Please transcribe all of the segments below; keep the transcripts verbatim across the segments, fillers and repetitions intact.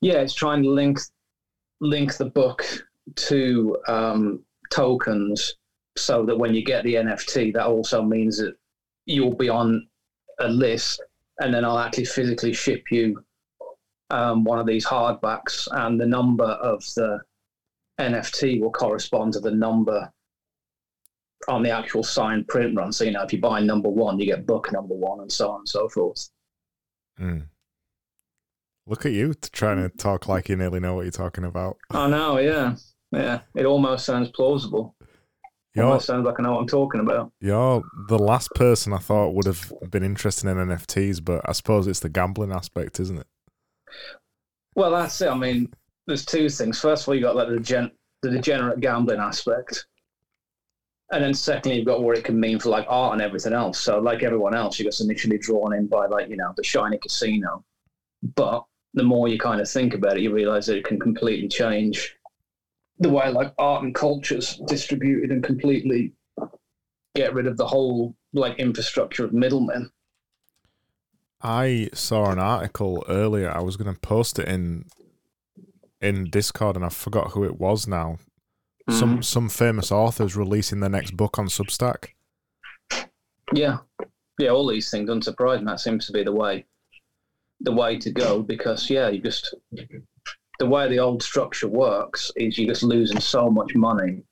yeah, it's trying to link link the book to um, tokens, so that when you get the N F T, that also means that you'll be on a list, and then I'll actually physically ship you um, one of these hardbacks, and the number of the N F T will correspond to the number on the actual signed print run. So, you know, if you buy number one, you get book number one, and so on and so forth. Mm. Look at you trying to talk like you nearly know what you're talking about. I know, yeah. Yeah, it almost sounds plausible. It almost sounds like I know what I'm talking about. You're the last person I thought would have been interested in N F Ts, but I suppose it's the gambling aspect, isn't it? Well, that's it. I mean, there's two things. First of all, you've got like the, degen- the degenerate gambling aspect. And then secondly, you've got what it can mean for like art and everything else. So like everyone else, you got initially drawn in by like, you know, the shiny casino. But the more you kind of think about it, you realize that it can completely change the way like art and culture's distributed, and completely get rid of the whole like infrastructure of middlemen. I saw an article earlier. I was going to post it in in Discord, and I forgot who it was now. Some some famous author's releasing their next book on Substack. Yeah. Yeah, all these things, unsurprising. That seems to be the way the way to go, because yeah, you just the way the old structure works is you're just losing so much money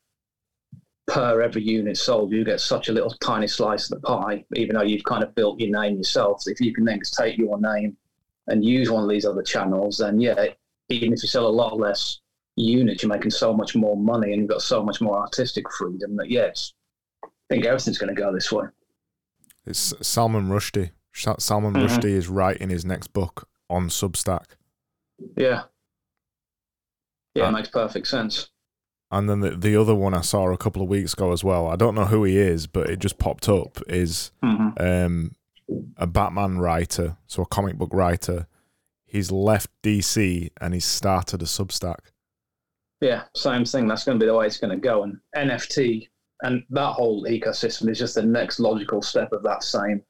per every unit sold. You get such a little tiny slice of the pie, even though you've kind of built your name yourself. If you can then just take your name and use one of these other channels, then yeah, even if you sell a lot less units, you're making so much more money, and you've got so much more artistic freedom that yes, I think everything's going to go this way. It's Salman Rushdie. Salman mm-hmm. Rushdie is writing his next book on Substack. Yeah, yeah, and, it makes perfect sense. And then the the other one I saw a couple of weeks ago as well. I don't know who he is, but it just popped up. Is mm-hmm. um, a Batman writer, so a comic book writer. He's left D C and he's started a Substack. Yeah, same thing. That's going to be the way it's going to go. And N F T and that whole ecosystem is just the next logical step of that same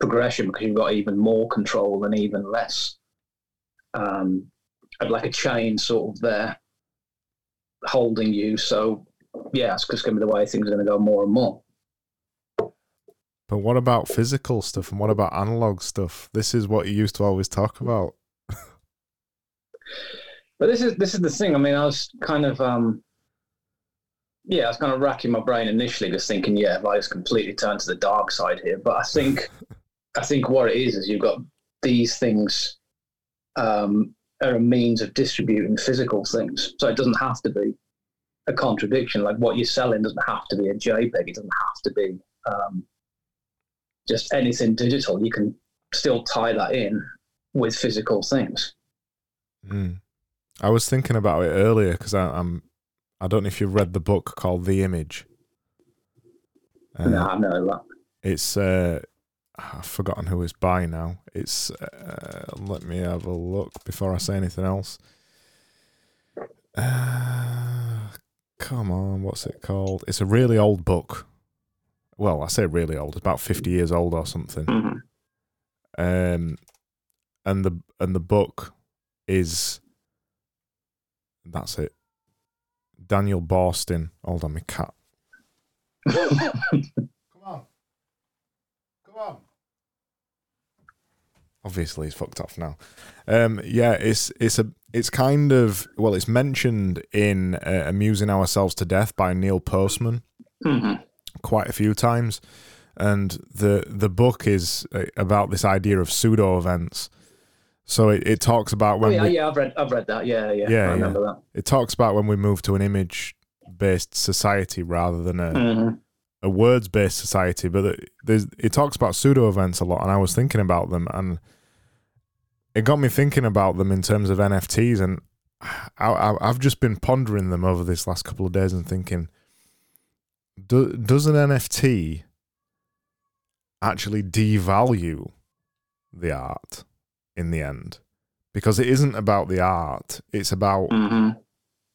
progression, because you've got even more control and even less, um, like a chain sort of there holding you. So, yeah, it's just going to be the way things are going to go more and more. But what about physical stuff, and what about analog stuff? This is what you used to always talk about. But this is this is the thing. I mean, I was kind of, um, yeah, I was kind of racking my brain initially, just thinking, yeah, if I just completely turned to the dark side here. But I think, I think what it is is you've got these things um, are a means of distributing physical things, so it doesn't have to be a contradiction. Like what you're selling doesn't have to be a JPEG. It doesn't have to be um, just anything digital. You can still tie that in with physical things. Mm. I was thinking about it earlier because I'm, I don't know if you've read the book called The Image. Uh, no, I know that. It's, uh, I've forgotten who it's by now. It's, uh, let me have a look before I say anything else. Uh, come on, what's it called? It's a really old book. Well, I say really old, it's about fifty years old or something. Mm-hmm. Um, and the and the book is... That's it. Daniel Boorstin. Hold on, my cat. Come on. Come on. Obviously, he's fucked off now. Um, yeah, it's it's a it's kind of, well, it's mentioned in uh, Amusing Ourselves to Death by Neil Postman mm-hmm. quite a few times. And the, the book is about this idea of pseudo events. So it, it talks about when... Oh, yeah, we, yeah, I've read I've read that. Yeah, yeah, yeah I remember yeah. that. It talks about when we move to an image-based society rather than a, mm-hmm. a words-based society. But there's, it talks about pseudo-events a lot, and I was thinking about them, and it got me thinking about them in terms of N F Ts, and I, I, I've just been pondering them over this last couple of days and thinking, do, does an N F T actually devalue the art? In the end, because it isn't about the art, it's about mm-hmm.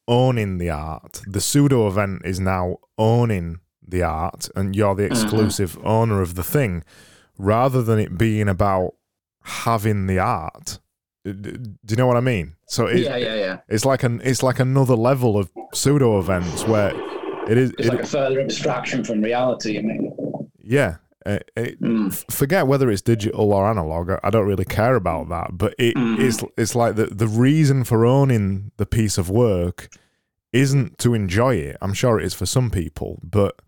owning the art. The pseudo event is now owning the art, and you're the exclusive mm-hmm. owner of the thing, rather than it being about having the art. Do you know what I mean? So it, yeah, yeah, yeah. It's like an it's like another level of pseudo events where it is. It's it, like a further abstraction from reality. I mean, yeah. It, it, mm. Forget whether it's digital or analog. I don't really care about that. But it, mm. it's it's like the the reason for owning the piece of work isn't to enjoy it. I'm sure it is for some people, but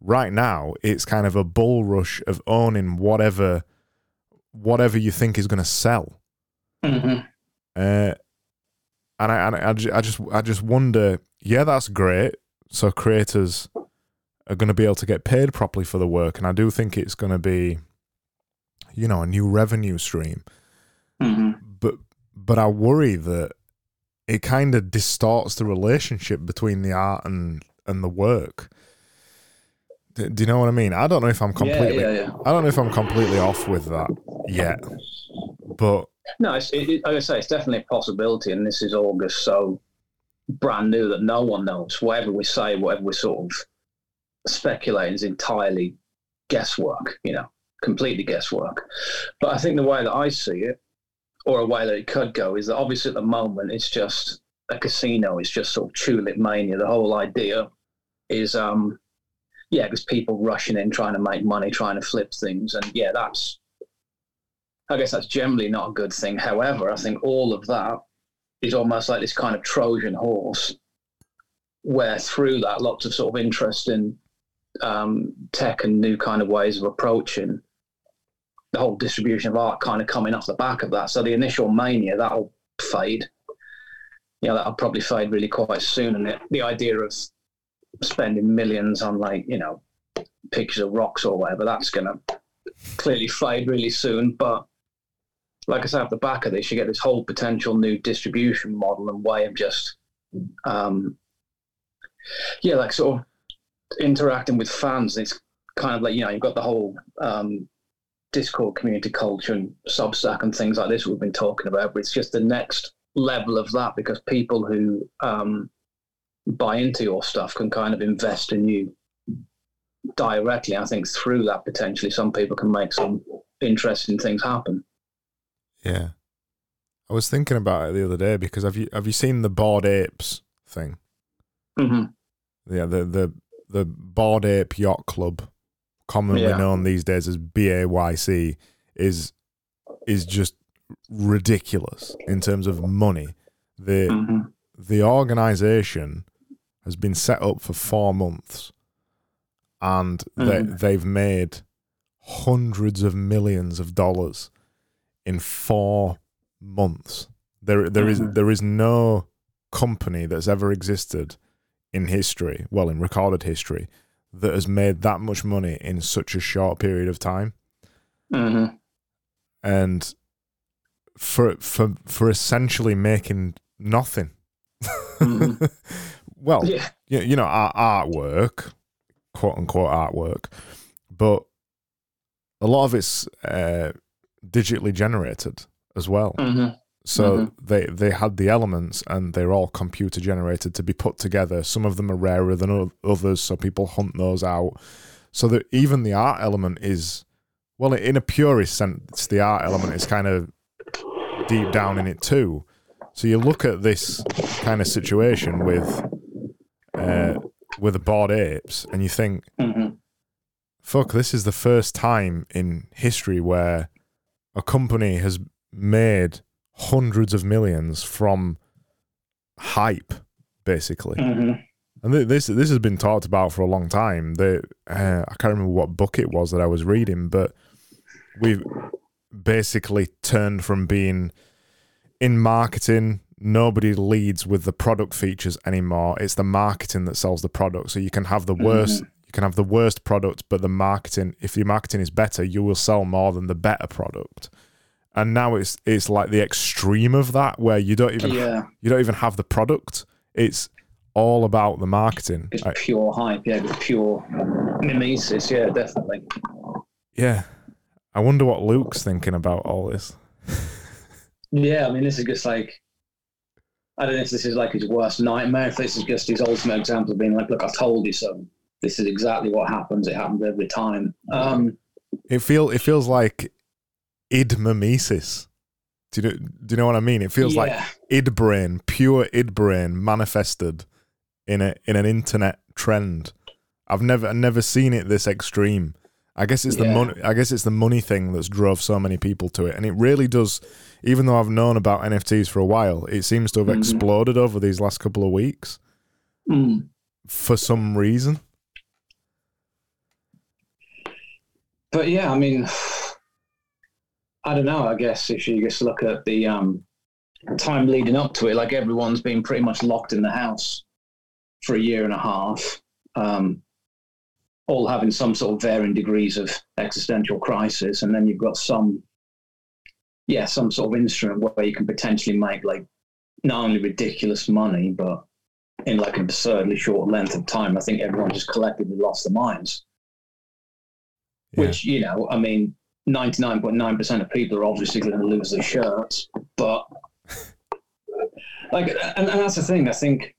right now it's kind of a bull rush of owning whatever whatever you think is going to sell. Mm-hmm. Uh, and I, and I, I just, I just wonder. Yeah, that's great. So creators are going to be able to get paid properly for the work, and I do think it's going to be, you know, a new revenue stream. Mm-hmm. But, but I worry that it kind of distorts the relationship between the art and and the work. Do, do you know what I mean? I don't know if I'm completely. Yeah, yeah, yeah. I don't know if I'm completely off with that yet, but. No, it's, it, it, like I say, it's definitely a possibility, and this is August, so brand new that no one knows. Whatever we say, whatever we sort of speculate is entirely guesswork, you know, completely guesswork. But I think the way that I see it, or a way that it could go, is that obviously at the moment it's just a casino. It's just sort of tulip mania. The whole idea is, um, yeah, because people rushing in, trying to make money, trying to flip things, and yeah, that's... I guess that's generally not a good thing. However, I think all of that is almost like this kind of Trojan horse where through that lots of sort of interest in um, tech and new kind of ways of approaching the whole distribution of art kind of coming off the back of that. So the initial mania, that'll fade. You know, that'll probably fade really quite soon. And the, the idea of spending millions on like, you know, pictures of rocks or whatever, that's going to clearly fade really soon. But like I said, at the back of this, you get this whole potential new distribution model and way of just, um, yeah, like sort of interacting with fans. It's kind of like, you know, you've got the whole um, Discord community culture and Substack and things like this we've been talking about, but it's just the next level of that because people who um, buy into your stuff can kind of invest in you directly. I think through that, potentially, some people can make some interesting things happen. Yeah. I was thinking about it the other day because have you have you seen the Bored Apes thing? Mm-hmm. Yeah, the the the Bored Ape Yacht Club, commonly yeah. known these days as B A Y C, is is just ridiculous in terms of money. The mm-hmm. the organisation has been set up for four months and they, mm-hmm. they've made hundreds of millions of dollars in four months. There, there mm-hmm. is there is no company that's ever existed in history, well, in recorded history, that has made that much money in such a short period of time. Mm-hmm. And for for for essentially making nothing. Mm-hmm. Well, yeah. you, you know, our artwork. "Quote unquote artwork," but a lot of it's uh, digitally generated as well. Mm-hmm. So mm-hmm. they they had the elements, and they're all computer generated to be put together. Some of them are rarer than others, so people hunt those out. So that even the art element is, well, in a purist sense, the art element is kind of deep down in it too. So you look at this kind of situation with. Uh, with the Bored Apes and you think mm-hmm. fuck, this is the first time in history where a company has made hundreds of millions from hype basically. Mm-hmm. And th- this this has been talked about for a long time. They, uh, I can't remember what book it was that I was reading, but we've basically turned from being in marketing. Nobody leads with the product features anymore. It's the marketing that sells the product. So you can have the worst, mm-hmm. you can have the worst product, but the marketing, if your marketing is better, you will sell more than the better product. And now it's it's like the extreme of that, where you don't even yeah. you don't even have the product. It's all about the marketing. It's like, pure hype, yeah. It's pure mimesis, yeah, definitely. Yeah, I wonder what Luke's thinking about all this. Yeah, I mean, this is just like. I don't know if this is like his worst nightmare, if this is just his ultimate example of being like, look, I told you so. This is exactly what happens. It happens every time. Um, it, feel, it feels like id mimesis Do you know, do you know what I mean? It feels yeah. like id brain, pure id brain manifested in a in an internet trend. I've never I've never seen it this extreme. I guess it's yeah. the money. I guess it's the money thing that's drove so many people to it, and it really does. Even though I've known about N F Ts for a while, it seems to have mm. exploded over these last couple of weeks mm. for some reason. But yeah, I mean, I don't know. I guess if you just look at the um, time leading up to it, like everyone's been pretty much locked in the house for a year and a half. Um, all having some sort of varying degrees of existential crisis. And then you've got some, yeah, some sort of instrument where you can potentially make like not only ridiculous money, but in like an absurdly short length of time. I think everyone just collectively lost their minds, yeah. which, you know, I mean, ninety-nine point nine percent of people are obviously going to lose their shirts, but like, and, and that's the thing. I think,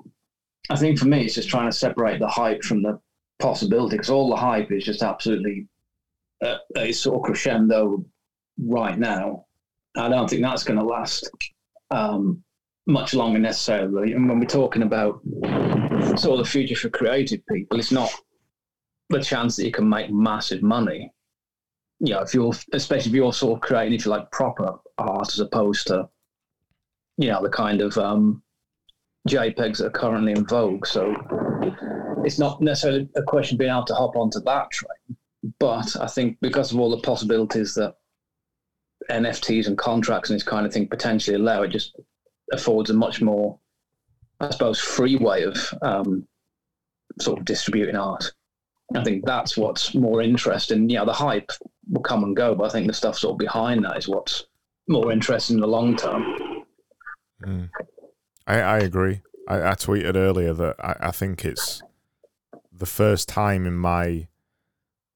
I think for me, it's just trying to separate the hype from the possibility, because all the hype is just absolutely uh, a sort of crescendo right now. I don't think that's going to last um, much longer necessarily. And when we're talking about sort of the future for creative people, it's not the chance that you can make massive money. You know, if you're, especially if you're sort of creating, if you like, proper art as opposed to, you know, the kind of um, JPEGs that are currently in vogue. So it's not necessarily a question of being able to hop onto that train, but I think because of all the possibilities that N F Ts and contracts and this kind of thing potentially allow, it just affords a much more, I suppose, free way of um, sort of distributing art. I think that's what's more interesting. You know, the hype will come and go, but I think the stuff sort of behind that is what's more interesting in the long term. Mm. I, I agree. I, I tweeted earlier that I, I think it's the first time in my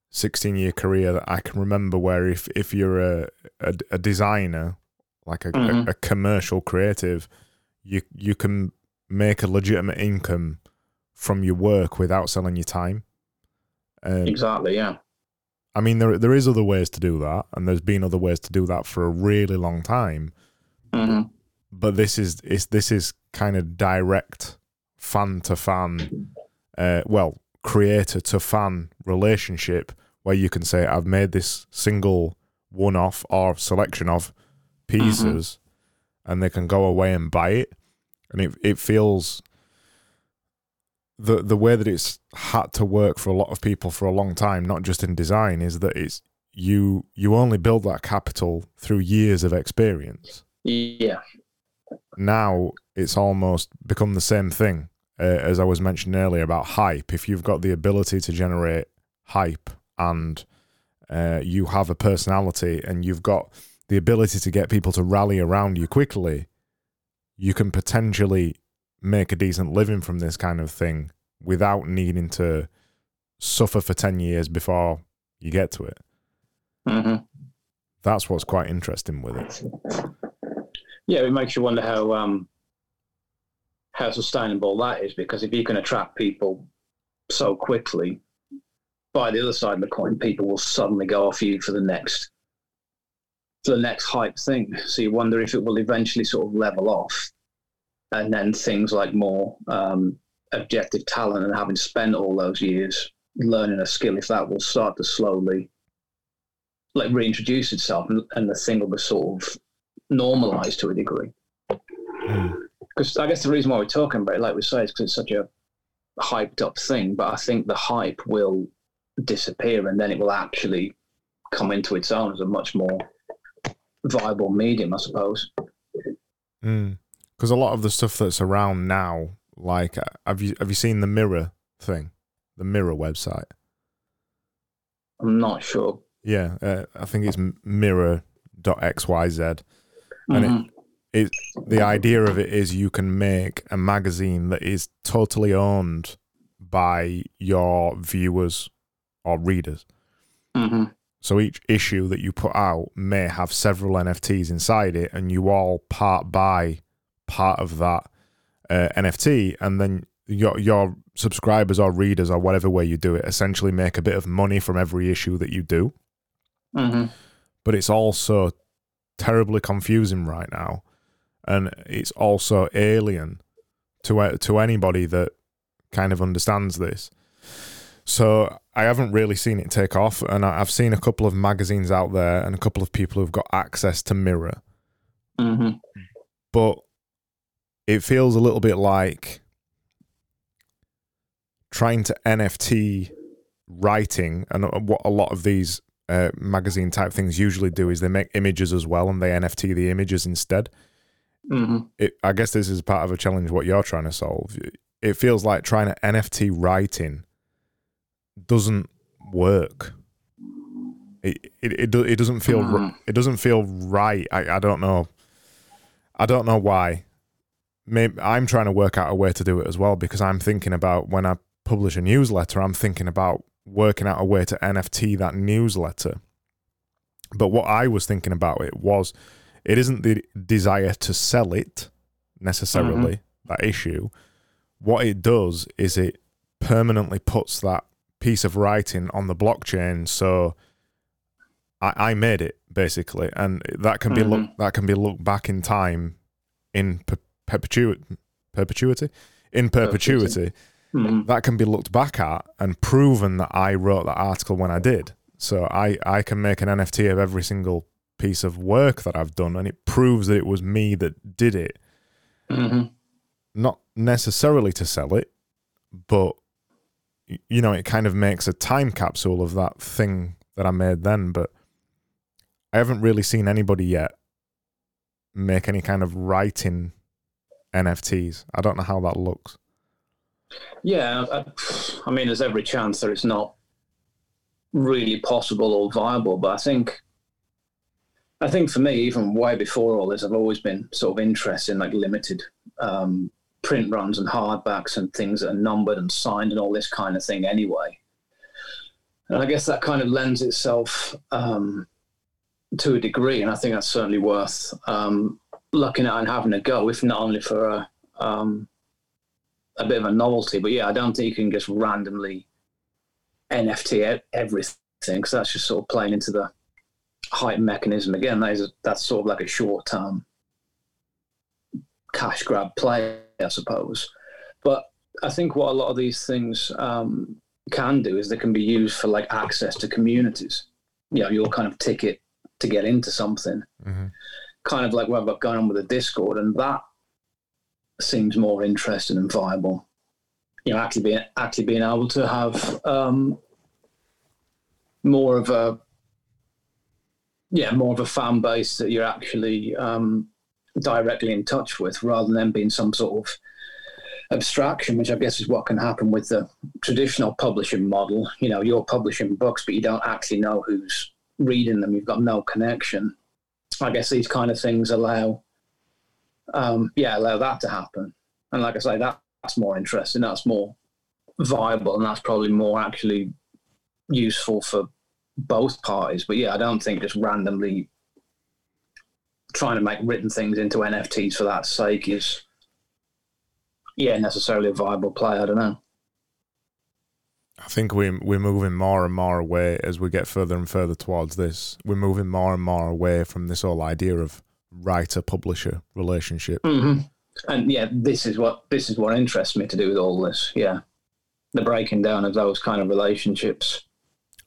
sixteen-year career that I can remember where if, if you're a, a, a designer, like a, mm-hmm. a, a commercial creative, you you can make a legitimate income from your work without selling your time. Um, exactly, yeah. I mean, there there is other ways to do that, and there's been other ways to do that for a really long time. Mm-hmm. But this is it's, this is kind of direct fan-to-fan, uh, well, creator-to-fan relationship where you can say, I've made this single one-off or selection of pieces, mm-hmm. and they can go away and buy it. And it it feels... The, the way that it's had to work for a lot of people for a long time, not just in design, is that it's you you only build that capital through years of experience. Yeah. Now it's almost become the same thing uh, as I was mentioning earlier about hype. If you've got the ability to generate hype and uh, you have a personality and you've got the ability to get people to rally around you quickly, you can potentially make a decent living from this kind of thing without needing to suffer for ten years before you get to it. Mm-hmm. That's what's quite interesting with it. Yeah, it makes you wonder how um, how sustainable that is, because if you can attract people so quickly, by the other side of the coin, people will suddenly go off you for the next for the next hype thing. So you wonder if it will eventually sort of level off, and then things like more um, objective talent and having spent all those years learning a skill, if that will start to slowly like reintroduce itself, and, and the thing will be sort of normalized to a degree. Because mm. I guess the reason why we're talking about it, like we say, is because it's such a hyped up thing, but I think the hype will disappear and then it will actually come into its own as a much more viable medium, I suppose. Mm. Because a lot of the stuff that's around now, like, have you have you seen the Mirror thing? The Mirror website? I'm not sure. Yeah, uh, I think it's mirror dot x y z. And mm-hmm. it, it, the idea of it is you can make a magazine that is totally owned by your viewers or readers. Mm-hmm. So each issue that you put out may have several N F Ts inside it, and you all part by part of that uh, N F T, and then your your subscribers or readers or whatever way you do it essentially make a bit of money from every issue that you do. Mm-hmm. But it's also terribly confusing right now, and it's also alien to to anybody that kind of understands this. So I haven't really seen it take off, and I've seen a couple of magazines out there and a couple of people who've got access to Mirror. Mm-hmm. But it feels a little bit like trying to N F T writing, and what a lot of these uh, magazine type things usually do is they make images as well, and they N F T the images instead. Mm-hmm. It, I guess this is part of a challenge what you're trying to solve. It feels like trying to N F T writing doesn't work. It it it, do, it doesn't feel mm. it doesn't feel right. I, I don't know. I don't know why. Maybe I'm trying to work out a way to do it as well, because I'm thinking about when I publish a newsletter, I'm thinking about working out a way to N F T that newsletter. But what I was thinking about it was, it isn't the desire to sell it necessarily, mm-hmm. that issue. What it does is it permanently puts that piece of writing on the blockchain. So I, I made it basically, and that can mm-hmm. be look, that can be looked back in time in per- perpetuity, perpetuity, in perpetuity. Mm-hmm. That can be looked back at and proven that I wrote that article when I did. So I I can make an N F T of every single piece of work that I've done, and it proves that it was me that did it. Mm-hmm. Not necessarily to sell it, but you know, it kind of makes a time capsule of that thing that I made then. But I haven't really seen anybody yet make any kind of writing N F Ts. I don't know how that looks. Yeah, I, I mean, there's every chance that it's not really possible or viable, but I think I think for me, even way before all this, I've always been sort of interested in like limited um, print runs and hardbacks and things that are numbered and signed and all this kind of thing anyway. And I guess that kind of lends itself um, to a degree, and I think that's certainly worth um, looking at and having a go, if not only for a, um, a bit of a novelty. But yeah, I don't think you can just randomly N F T everything, because that's just sort of playing into the hype mechanism again. That is, that's sort of like a short-term cash grab play, I suppose. But I think what a lot of these things um, can do is they can be used for like access to communities. You know, your kind of ticket to get into something, mm-hmm. kind of like what I've gone on with the Discord, and that seems more interesting and viable. You know, actually being actually being able to have um, more of a Yeah, more of a fan base that you're actually um, directly in touch with, rather than being some sort of abstraction, which I guess is what can happen with the traditional publishing model. You know, you're publishing books, but you don't actually know who's reading them. You've got no connection. I guess these kind of things allow, um, yeah, allow that to happen. And like I say, that, that's more interesting. That's more viable, and that's probably more actually useful for both parties. But yeah, I don't think just randomly trying to make written things into N F Ts for that sake is yeah necessarily a viable play. I don't know. I think we, we're moving more and more away as we get further and further towards this. We're moving more and more away from this whole idea of writer-publisher relationship. Mm-hmm. And yeah, this is what this is what interests me to do with all this. Yeah, the breaking down of those kind of relationships.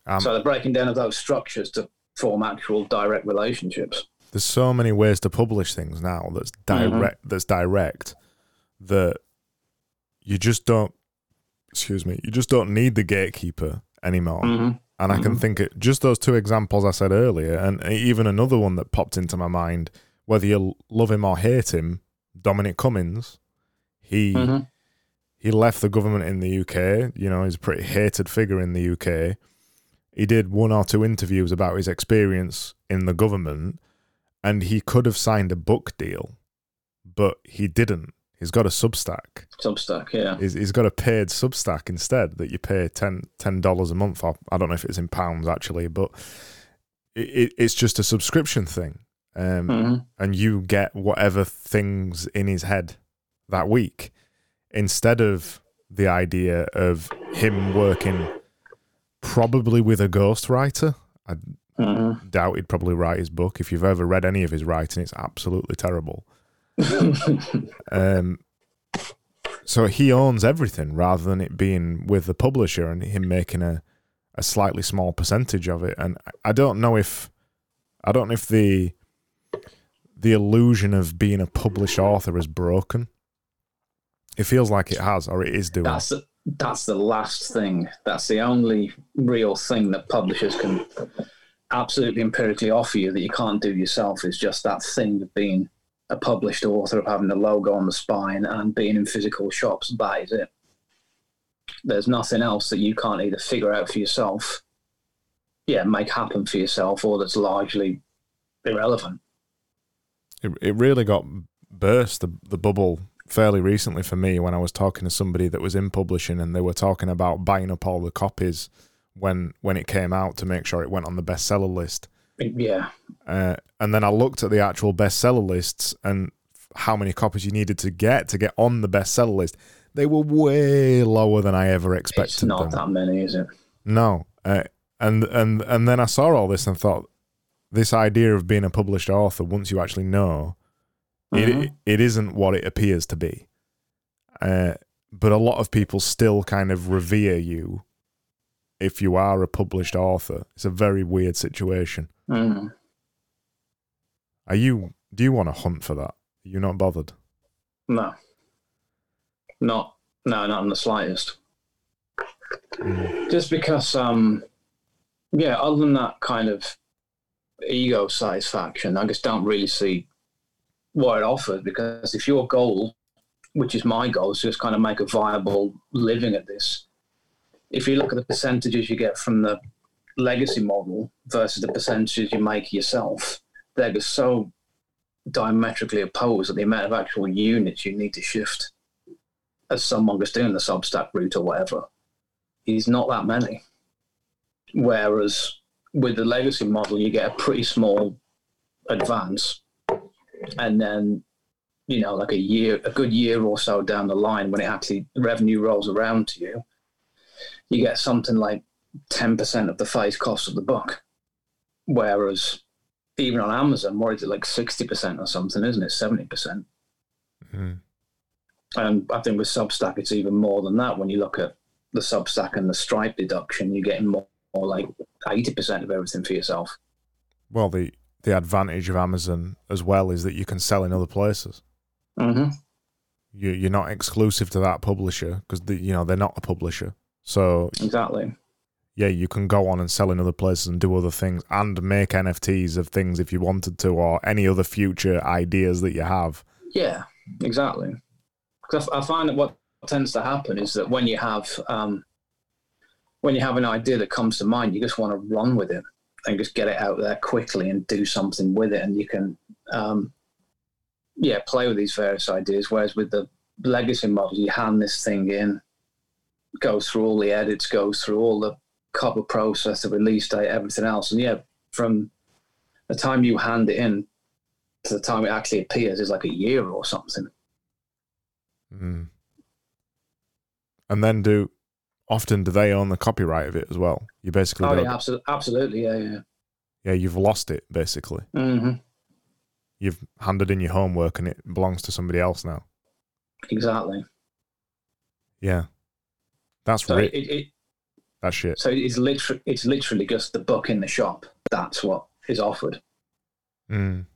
Um, so the breaking down of those structures to form actual direct relationships. There's so many ways to publish things now that's direct, mm-hmm. that's direct, that you just don't, excuse me, you just don't need the gatekeeper anymore. Mm-hmm. And I mm-hmm. can think of just those two examples I said earlier, and even another one that popped into my mind, whether you love him or hate him, Dominic Cummings, he mm-hmm. he left the government in the U K. You know, he's a pretty hated figure in the U K. He did one or two interviews about his experience in the government, and he could have signed a book deal, but he didn't. He's got a Substack. Substack, yeah. He's, he's got a paid Substack instead that you pay ten dollars a month, or I don't know if it's in pounds actually, but it, it's just a subscription thing. Um, mm-hmm. And you get whatever things in his head that week, instead of the idea of him working probably with a ghostwriter. I, Uh-huh. Doubt he'd probably write his book. If you've ever read any of his writing, it's absolutely terrible. um, so he owns everything rather than it being with the publisher and him making a, a slightly small percentage of it. And I don't know if I don't know if the the illusion of being a published author is broken. It feels like it has, or it is doing. That's the, that's the last thing. That's the only real thing that publishers can absolutely empirically offer you that you can't do yourself, is just that thing of being a published author, of having the logo on the spine and being in physical shops. That is it. There's nothing else that you can't either figure out for yourself, yeah, make happen for yourself, or that's largely irrelevant. It, it really got burst, the, the bubble, fairly recently for me when I was talking to somebody that was in publishing, and they were talking about buying up all the copies when when it came out to make sure it went on the bestseller list. Yeah. Uh, and then I looked at the actual bestseller lists and how many copies you needed to get to get on the bestseller list. They were way lower than I ever expected. It's not them. That many, is it? No. Uh, and and and then I saw all this and thought, this idea of being a published author, once you actually know, mm-hmm. it it isn't what it appears to be. Uh, but a lot of people still kind of revere you if you are a published author. It's a very weird situation. Mm-hmm. Are you? Do you want to hunt for that? Are you not bothered? No. Not, no, not in the slightest. Mm. Just because, um, yeah, other than that kind of ego satisfaction, I just don't really see what it offers, because if your goal, which is my goal, is just kind of make a viable living at this, if you look at the percentages you get from the legacy model versus the percentages you make yourself, they're just so diametrically opposed at the amount of actual units you need to shift. As someone who's doing the Substack route or whatever, he's not that many. Whereas with the legacy model, you get a pretty small advance, and then, you know, like a year, a good year or so down the line, when it actually revenue rolls around to you, you get something like ten percent of the face cost of the book. Whereas even on Amazon, what is it, like sixty percent or something, isn't it? seventy percent. Mm-hmm. And I think with Substack, it's even more than that. When you look at the Substack and the Stripe deduction, you're getting more, more like eighty percent of everything for yourself. Well, the, the advantage of Amazon as well is that you can sell in other places. Mm-hmm. You, you're not exclusive to that publisher, because, you know, they're not a publisher. So exactly. Yeah, you can go on and sell in other places and do other things and make N F Ts of things if you wanted to, or any other future ideas that you have. Yeah, exactly. I find that what tends to happen is that when you have um, when you have an idea that comes to mind, you just want to run with it and just get it out there quickly and do something with it, and you can um, yeah play with these various ideas. Whereas with the legacy model, you hand this thing in, go through all the edits, go through all the cover process, the release date, everything else, and yeah, from the time you hand it in to the time it actually appears is like a year or something. Mm. And then do often do they own the copyright of it as well? You basically oh, yeah, absolutely, absolutely, yeah, yeah, yeah. You've lost it basically. Mm-hmm. You've handed in your homework, and it belongs to somebody else now. Exactly. Yeah, that's so ri- it, it, That's shit. So it's literally it's literally just the book in the shop. That's what is offered. Mm.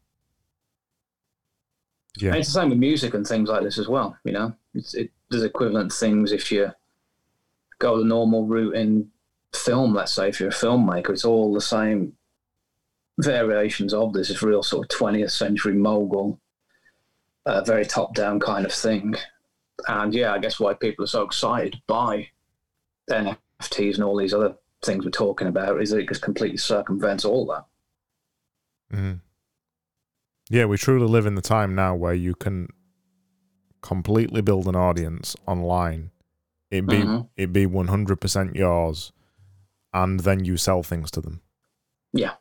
Yeah. And it's the same with music and things like this as well, you know. It's, it, there's equivalent things if you go the normal route in film, let's say, if you're a filmmaker. It's all the same variations of this. It's real sort of twentieth century mogul, uh, very top-down kind of thing. And, yeah, I guess why people are so excited by N F Ts and all these other things we're talking about is that it just completely circumvents all that. Mm-hmm. Yeah, we truly live in the time now where you can completely build an audience online. It be mm-hmm. it be one hundred percent yours, and then you sell things to them. Yeah,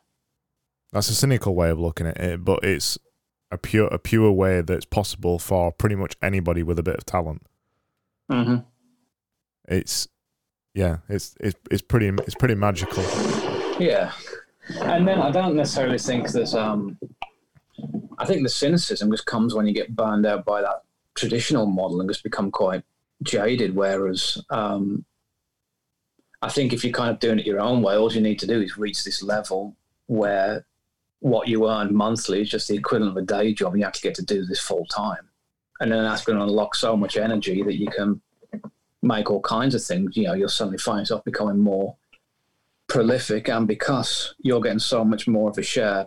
that's a cynical way of looking at it, but it's a pure a pure way that's possible for pretty much anybody with a bit of talent. Mm-hmm. It's yeah, it's it's it's pretty it's pretty magical. Yeah, And then I don't necessarily think that, um, I think the cynicism just comes when you get burned out by that traditional model and just become quite jaded. Whereas um, I think if you're kind of doing it your own way, all you need to do is reach this level where what you earn monthly is just the equivalent of a day job. You actually get to do this full time. And then that's going to unlock so much energy that you can make all kinds of things. You know, you'll suddenly find yourself becoming more prolific, and because you're getting so much more of a share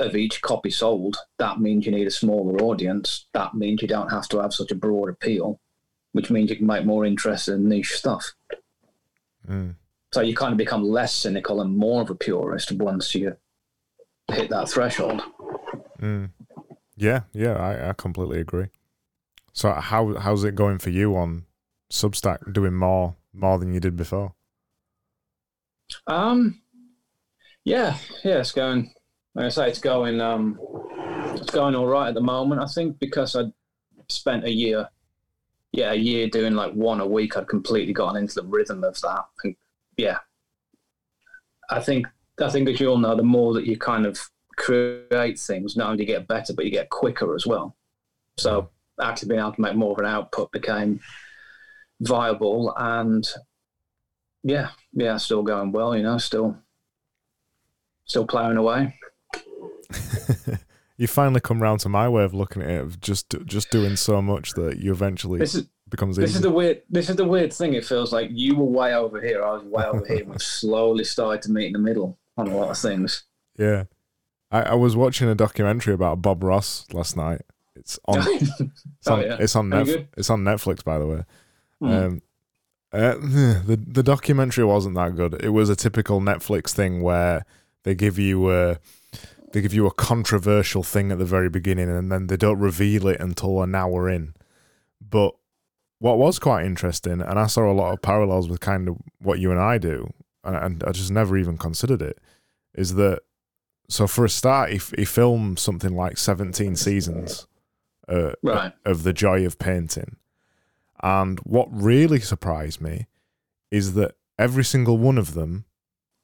of each copy sold, that means you need a smaller audience. That means you don't have to have such a broad appeal, which means you can make more interesting and niche stuff. Mm. So you kind of become less cynical and more of a purist once you hit that threshold. Mm. Yeah, yeah, I, I completely agree. So how how's it going for you on Substack, doing more more than you did before? Um, yeah, yeah, it's going, like I say, it's going, um, it's going all right at the moment, I think, because I spent a year, yeah, a year doing like one a week. I'd completely gotten into the rhythm of that. And yeah, I think, I think as you all know, the more that you kind of create things, not only get better, but you get quicker as well. So actually being able to make more of an output became viable, and Yeah, yeah, still going well, you know, still still ploughing away. You finally come round to my way of looking at it, of just just doing so much that you eventually this is, becomes this easy. This is the weird this is the weird thing. It feels like you were way over here, I was way over here, and we slowly started to meet in the middle on a lot of things. Yeah. I, I was watching a documentary about Bob Ross last night. It's on it's oh, on, yeah. it's, on Netf- it's on Netflix, by the way. Mm. Um Uh, the the documentary wasn't that good. It was a typical Netflix thing where they give you a, they give you a controversial thing at the very beginning, and then they don't reveal it until an hour in. But what was quite interesting, and I saw a lot of parallels with kind of what you and I do, and, and I just never even considered it, is that, so for a start, he, he filmed something like seventeen seasons uh, right. of The Joy of Painting. And what really surprised me is that every single one of them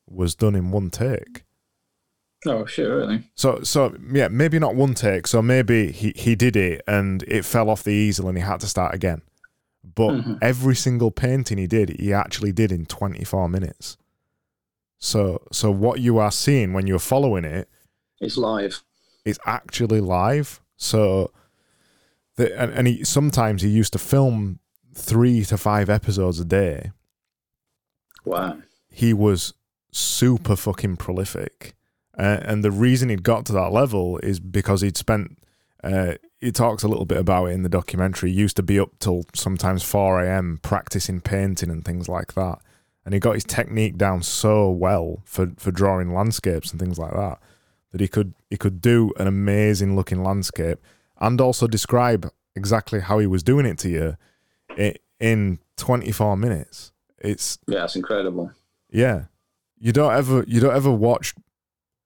was done in one take. Oh, shit, really? So, so yeah, maybe not one take. So maybe he, he did it and it fell off the easel and he had to start again. But mm-hmm. every single painting he did, he actually did in twenty-four minutes. So, so what you are seeing when you're following it... It's live. It's actually live. So... The, and and he, sometimes he used to film three to five episodes a day. Wow. He was super fucking prolific. Uh, and the reason he'd got to that level is because he'd spent, uh, he talks a little bit about it in the documentary, he used to be up till sometimes four a.m. practicing painting and things like that. And he got his technique down so well for, for drawing landscapes and things like that, that he could he could do an amazing looking landscape and also describe exactly how he was doing it to you in twenty-four minutes. It's yeah, it's incredible. Yeah, you don't ever you don't ever watch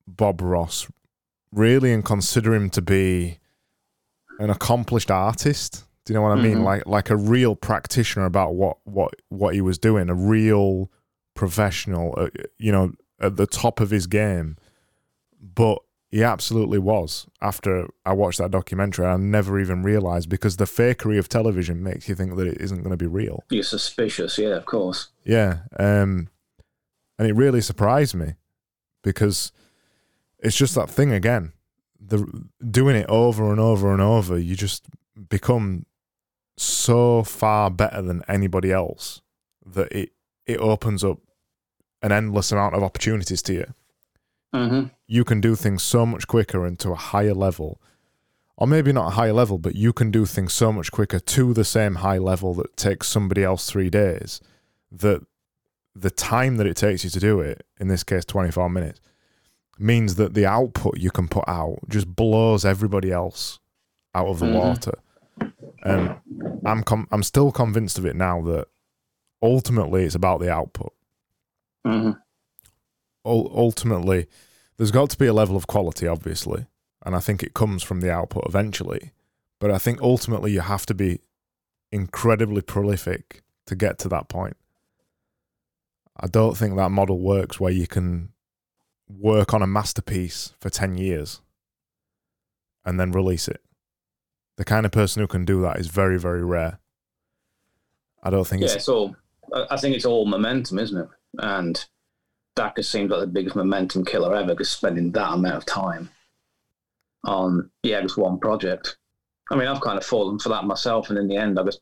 Bob Ross really and consider him to be an accomplished artist. Do you know what I mean? Mm-hmm. Like like a real practitioner about what what what he was doing, a real professional. You know, at the top of his game, but. He absolutely was. After I watched that documentary, I never even realised, because the fakery of television makes you think that it isn't going to be real. You're suspicious, yeah, of course. Yeah, um, and it really surprised me, because it's just that thing again. The doing it over and over and over, you just become so far better than anybody else that it it opens up an endless amount of opportunities to you. Mm-hmm. You can do things so much quicker and to a higher level, or maybe not a higher level, but you can do things so much quicker to the same high level that takes somebody else three days, that the time that it takes you to do it, in this case twenty-four minutes, means that the output you can put out just blows everybody else out of the mm-hmm. water. And I'm com- I'm still convinced of it now that ultimately it's about the output. Mm-hmm. Ultimately, there's got to be a level of quality, obviously, and I think it comes from the output eventually, but I think ultimately you have to be incredibly prolific to get to that point. I don't think that model works where you can work on a masterpiece for ten years and then release it. The kind of person who can do that is very, very rare. I don't think yeah, it's... it's all, I think it's all momentum, isn't it? And that just seems like the biggest momentum killer ever, just spending that amount of time on, yeah, just one project. I mean, I've kind of fallen for that myself, and in the end I just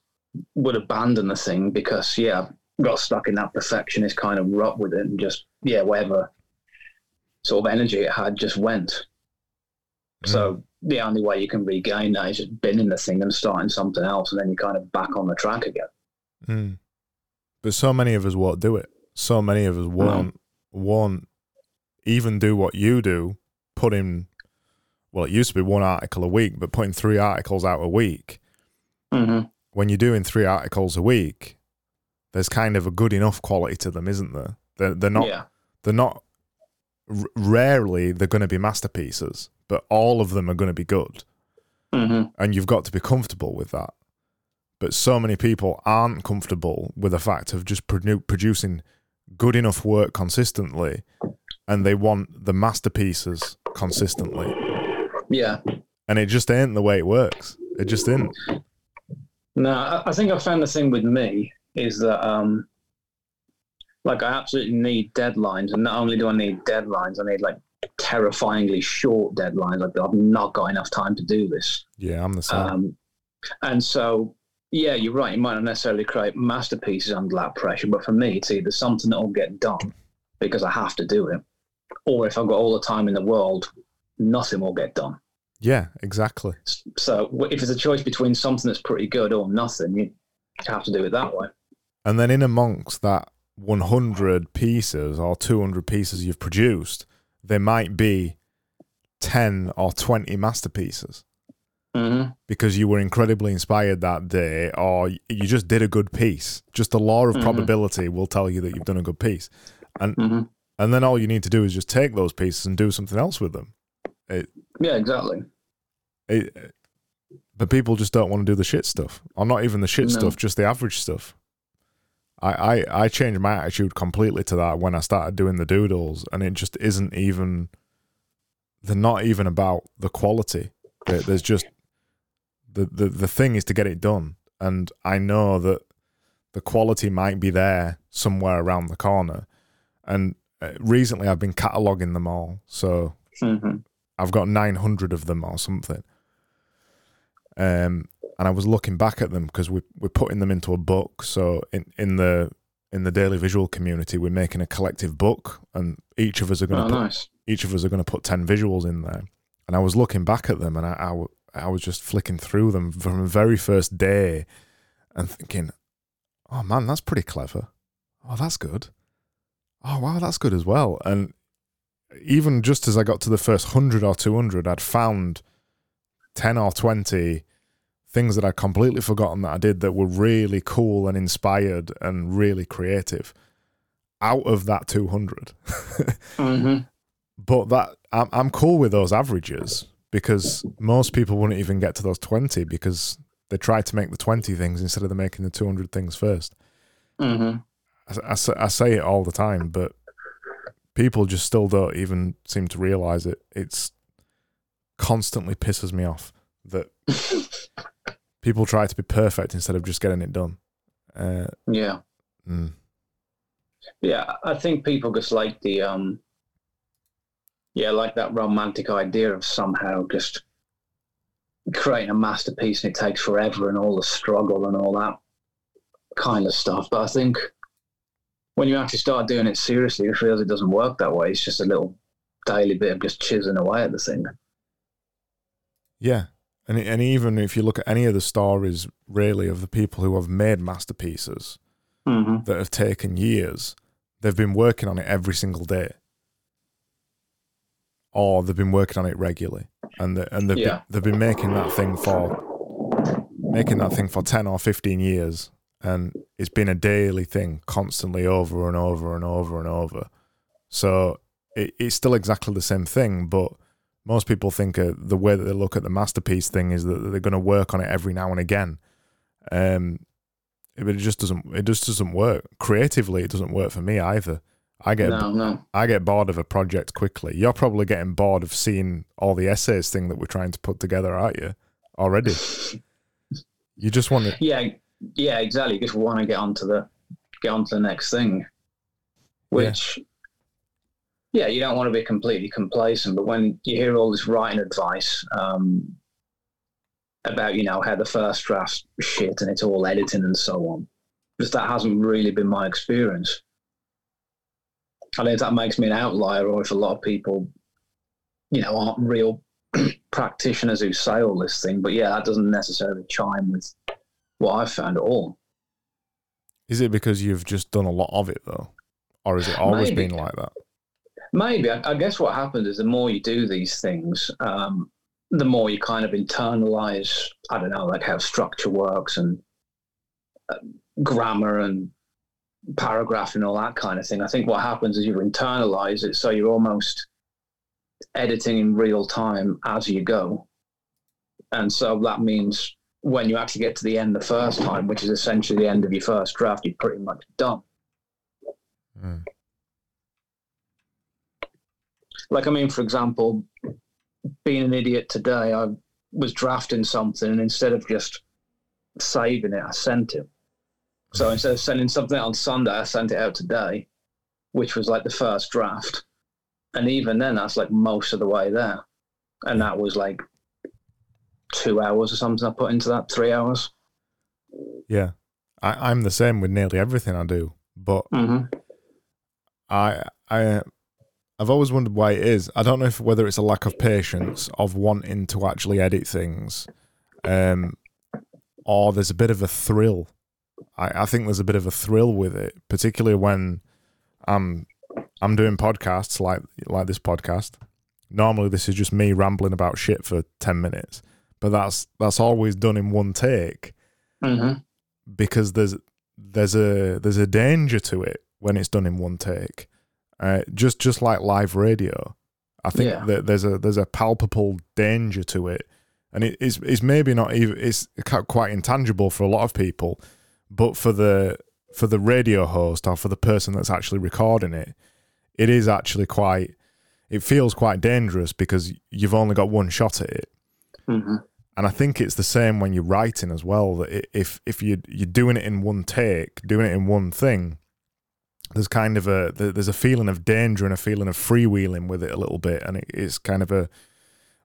would abandon the thing because, yeah, I got stuck in that perfectionist kind of rut with it and just, yeah, whatever sort of energy it had just went. Mm. So the only way you can regain that is just binning the thing and starting something else, and then you're kind of back on the track again. Mm. But so many of us won't do it. So many of us won't, no. won't even do what you do, put in, well, it used to be one article a week, but putting three articles out a week. Mm-hmm. When you're doing three articles a week, there's kind of a good enough quality to them, isn't there? They're, they're not, yeah. they're not, r- rarely they're going to be masterpieces, but all of them are going to be good. Mm-hmm. And you've got to be comfortable with that. But so many people aren't comfortable with the fact of just produ- producing good enough work consistently, and they want the masterpieces consistently. Yeah. And it just ain't the way it works. It just isn't. No, I think I found the thing with me is that, um, like, I absolutely need deadlines. And not only do I need deadlines, I need, like, terrifyingly short deadlines. Like, I've not got enough time to do this. Yeah, I'm the same. Um, and so, yeah, you're right. You might not necessarily create masterpieces under that pressure. But for me, it's either something that will get done because I have to do it, or if I've got all the time in the world, nothing will get done. Yeah, exactly. So if it's a choice between something that's pretty good or nothing, you have to do it that way. And then in amongst that one hundred pieces or two hundred pieces you've produced, there might be ten or twenty masterpieces. Mm-hmm. Because you were incredibly inspired that day, or you just did a good piece. Just the law of mm-hmm. probability will tell you that you've done a good piece. And mm-hmm. and then all you need to do is just take those pieces and do something else with them. It, yeah, exactly. It, it, but people just don't want to do the shit stuff, or not even the shit no. stuff, just the average stuff. I, I, I changed my attitude completely to that when I started doing the doodles, and it just isn't even, they're not even about the quality. There, there's just, the, the, the thing is to get it done. And I know that the quality might be there somewhere around the corner. And recently I've been cataloguing them all, so... Mm-hmm. I've got nine hundred of them or something. Um, and I was looking back at them because we, we're putting them into a book. So in, in the in the daily visual community, we're making a collective book, and each of us are going to oh, nice. each of us are going to put ten visuals in there. And I was looking back at them, and I, I, I was just flicking through them from the very first day and thinking, oh man, that's pretty clever. Oh, that's good. Oh, wow, that's good as well. And even just as I got to the first one hundred or two hundred, I'd found ten or twenty things that I'd completely forgotten that I did that were really cool and inspired and really creative out of that two hundred. Mm-hmm. But that I'm, I'm cool with those averages, because most people wouldn't even get to those twenty because they tried to make the twenty things instead of them making the two hundred things first. Mm-hmm. I, I, I say it all the time, but people just still don't even seem to realise it. It's constantly pisses me off that people try to be perfect instead of just getting it done. Uh, yeah. Mm. Yeah, I think people just like the, um, yeah, like that romantic idea of somehow just creating a masterpiece and it takes forever and all the struggle and all that kind of stuff. But I think when you actually start doing it seriously, you realize it doesn't work that way. It's just a little daily bit of just chiseling away at the thing. Yeah. And and even if you look at any of the stories, really, of the people who have made masterpieces mm-hmm. that have taken years, they've been working on it every single day. Or they've been working on it regularly. And the, and they've, yeah. been, they've been making that thing for making that thing for ten or fifteen years. And it's been a daily thing, constantly over and over and over and over. So it, it's still exactly the same thing, but most people think uh, the way that they look at the masterpiece thing is that they're going to work on it every now and again. Um, it, it just doesn't. It just doesn't work creatively. It doesn't work for me either. I get no, no. I get bored of a project quickly. You're probably getting bored of seeing all the essays thing that we're trying to put together, aren't you? Already. You just want to Yeah, yeah, exactly. You just want to get onto the get onto the next thing. Which yeah. yeah, you don't want to be completely complacent, but when you hear all this writing advice, um, about, you know, how the first draft's shit and it's all editing and so on. Because that hasn't really been my experience. I don't know if that makes me an outlier or if a lot of people, you know, aren't real practitioners who say all this thing. But, yeah, that doesn't necessarily chime with what I've found at all. Is it because you've just done a lot of it, though? Or has it always Maybe. been like that? Maybe. I, I guess what happens is the more you do these things, um, the more you kind of internalize, I don't know, like how structure works and uh, grammar and paragraph and all that kind of thing. I think what happens is you internalize it, so you're almost editing in real time as you go. And so that means when you actually get to the end the first time, which is essentially the end of your first draft, you're pretty much done. Mm. Like, I mean, for example, being an idiot today, I was drafting something and instead of just saving it, I sent it. So instead of sending something out on Sunday, I sent it out today, which was like the first draft. And even then, that's like most of the way there. And that was like two hours or something I put into that, three hours. Yeah. I, I'm the same with nearly everything I do. But mm-hmm. I, I, I've always wondered why it is. I don't know if whether it's a lack of patience, of wanting to actually edit things, um, or there's a bit of a thrill. I, I think there's a bit of a thrill with it, particularly when I'm I'm doing podcasts like like this podcast. Normally, this is just me rambling about shit for ten minutes, but that's that's always done in one take, mm-hmm. because there's there's a there's a danger to it when it's done in one take. Uh, just just like live radio, I think yeah. that there's a there's a palpable danger to it, and it is it's maybe not even it's quite intangible for a lot of people. But for the for the radio host or for the person that's actually recording it, it is actually quite, it feels quite dangerous because you've only got one shot at it. Mm-hmm. And I think it's the same when you're writing as well, that if if you you're doing it in one take, doing it in one thing, there's kind of a there's a feeling of danger and a feeling of freewheeling with it a little bit, and it's kind of a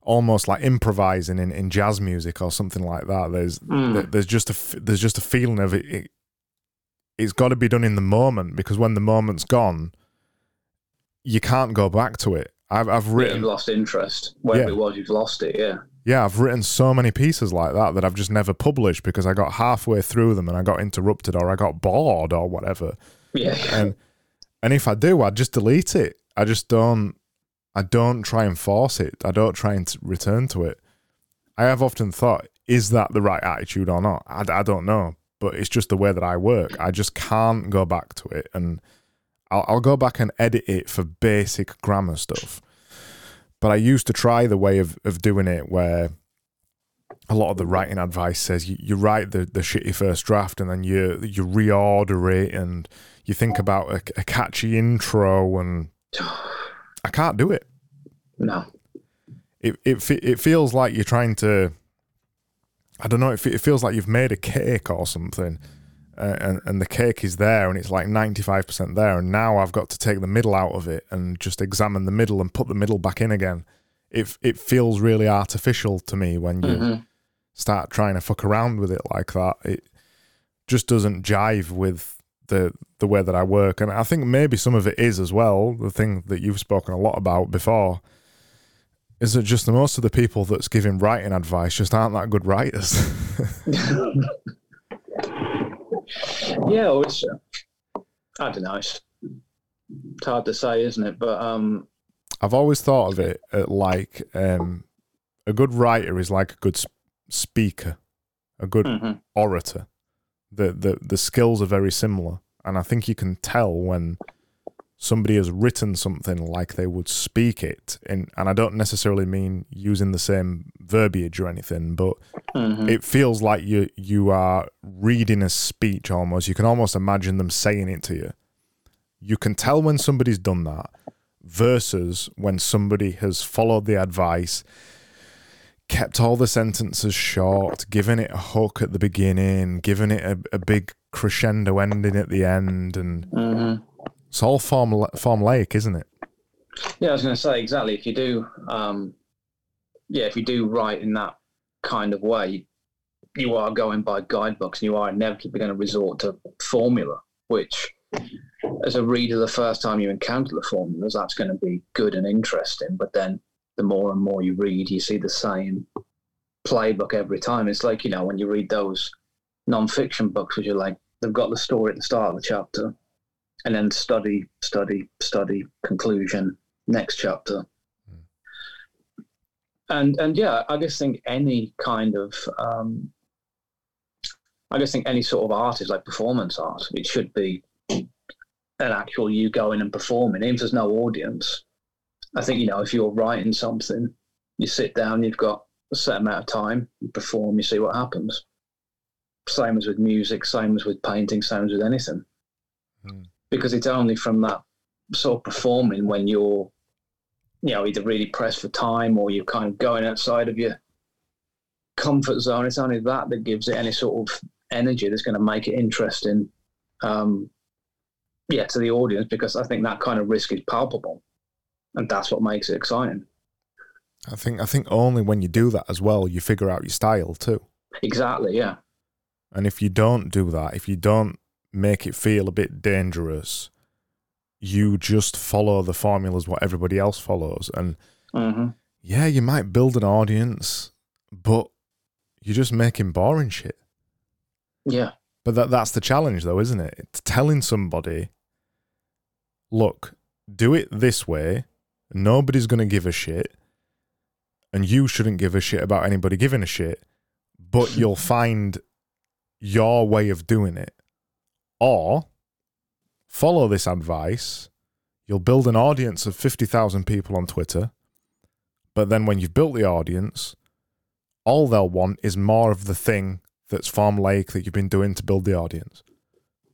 almost like improvising in, in jazz music or something like that. There's mm. there's just a there's just a feeling of it, it. It's got to be done in the moment because when the moment's gone, you can't go back to it. I've I've written you've lost interest. Wherever yeah. it was, you've lost it. Yeah. Yeah, I've written so many pieces like that that I've just never published because I got halfway through them and I got interrupted or I got bored or whatever. Yeah. And and if I do, I just delete it. I just don't. I don't try and force it. I don't try and return to it. I have often thought, is that the right attitude or not? I, I don't know, but it's just the way that I work. I just can't go back to it, and I'll, I'll go back and edit it for basic grammar stuff. But I used to try the way of, of doing it where a lot of the writing advice says you, you write the, the shitty first draft and then you, you reorder it and you think about a, a catchy intro and... I can't do it. No. It it it feels like you're trying to. I don't know. It, it feels like you've made a cake or something, uh, and and the cake is there, and it's like ninety-five percent there, and now I've got to take the middle out of it and just examine the middle and put the middle back in again. It it feels really artificial to me when you mm-hmm. start trying to fuck around with it like that. It just doesn't jive with the the way that I work, and I think maybe some of it is as well the thing that you've spoken a lot about before is that just the most of the people that's giving writing advice just aren't that good writers. Yeah, well, it's uh, I don't know, it's, it's hard to say, isn't it? But um I've always thought of it at like um a good writer is like a good speaker, a good mm-hmm. orator. The, the the skills are very similar, and I think you can tell when somebody has written something like they would speak it, and and I don't necessarily mean using the same verbiage or anything, but mm-hmm. it feels like you you are reading a speech almost. You can almost imagine them saying it to you, you can tell when somebody's done that versus when somebody has followed the advice, kept all the sentences short, given it a hook at the beginning, given it a, a big crescendo ending at the end, and mm-hmm. it's all formula- formulaic, isn't it? Yeah, I was going to say, exactly. If you do, um, yeah, if you do write in that kind of way, you are going by guidebooks, and you are inevitably going to resort to formula, which, as a reader, the first time you encounter the formulas, that's going to be good and interesting. But then the more and more you read, you see the same playbook every time. It's like, you know, when you read those non-fiction books, which are like, they've got the story at the start of the chapter, and then study, study, study, conclusion, next chapter. Mm. And, and yeah, I just think any kind of, um, I just think any sort of art is like performance art. It should be an actual you going and performing, even if there's no audience. I think, you know, if you're writing something, you sit down, you've got a set amount of time, you perform, you see what happens. Same as with music, same as with painting, same as with anything. Mm. Because it's only from that sort of performing when you're, you know, either really pressed for time or you're kind of going outside of your comfort zone. It's only that that gives it any sort of energy that's going to make it interesting, um, yeah, to the audience, because I think that kind of risk is palpable. And that's what makes it exciting. I think I think only when you do that as well, you figure out your style too. Exactly, yeah. And if you don't do that, if you don't make it feel a bit dangerous, you just follow the formulas what everybody else follows. And mm-hmm. yeah, you might build an audience, but you're just making boring shit. Yeah. But that that's the challenge though, isn't it? It's telling somebody, look, do it this way. Nobody's going to give a shit, and you shouldn't give a shit about anybody giving a shit, but you'll find your way of doing it. Or follow this advice. You'll build an audience of fifty thousand people on Twitter, but then when you've built the audience, all they'll want is more of the thing that's formulaic that you've been doing to build the audience.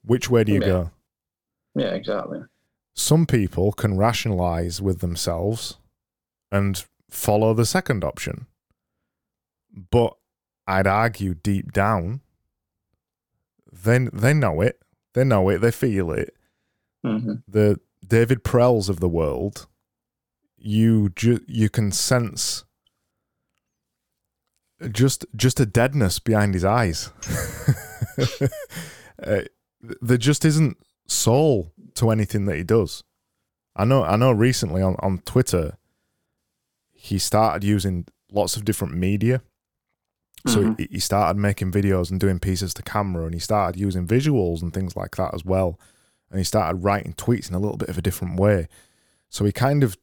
Which way do you yeah. go? Yeah, exactly. Some people can rationalize with themselves and follow the second option. But I'd argue deep down, they, they know it. They know it. They feel it. Mm-hmm. The David Prells of the world, you ju- you can sense just just a deadness behind his eyes. uh, there just isn't soul to anything that he does. I know I know recently on, on Twitter he started using lots of different media. So mm-hmm. he, he started making videos and doing pieces to camera, and he started using visuals and things like that as well. And he started writing tweets in a little bit of a different way. So he kind of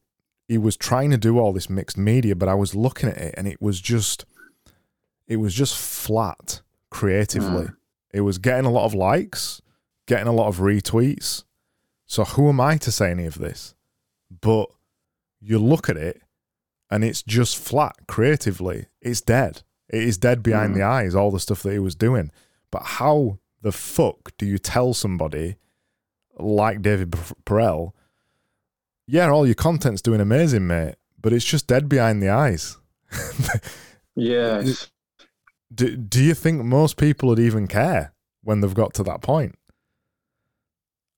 he was trying to do all this mixed media, but I was looking at it and it was just it was just flat creatively. Mm. It was getting a lot of likes, getting a lot of retweets. So who am I to say any of this? But you look at it and it's just flat creatively. It's dead. It is dead behind mm. the eyes, all the stuff that he was doing. But how the fuck do you tell somebody like David Perel, yeah, all your content's doing amazing, mate, but it's just dead behind the eyes? Yeah. Do, do you think most people would even care when they've got to that point?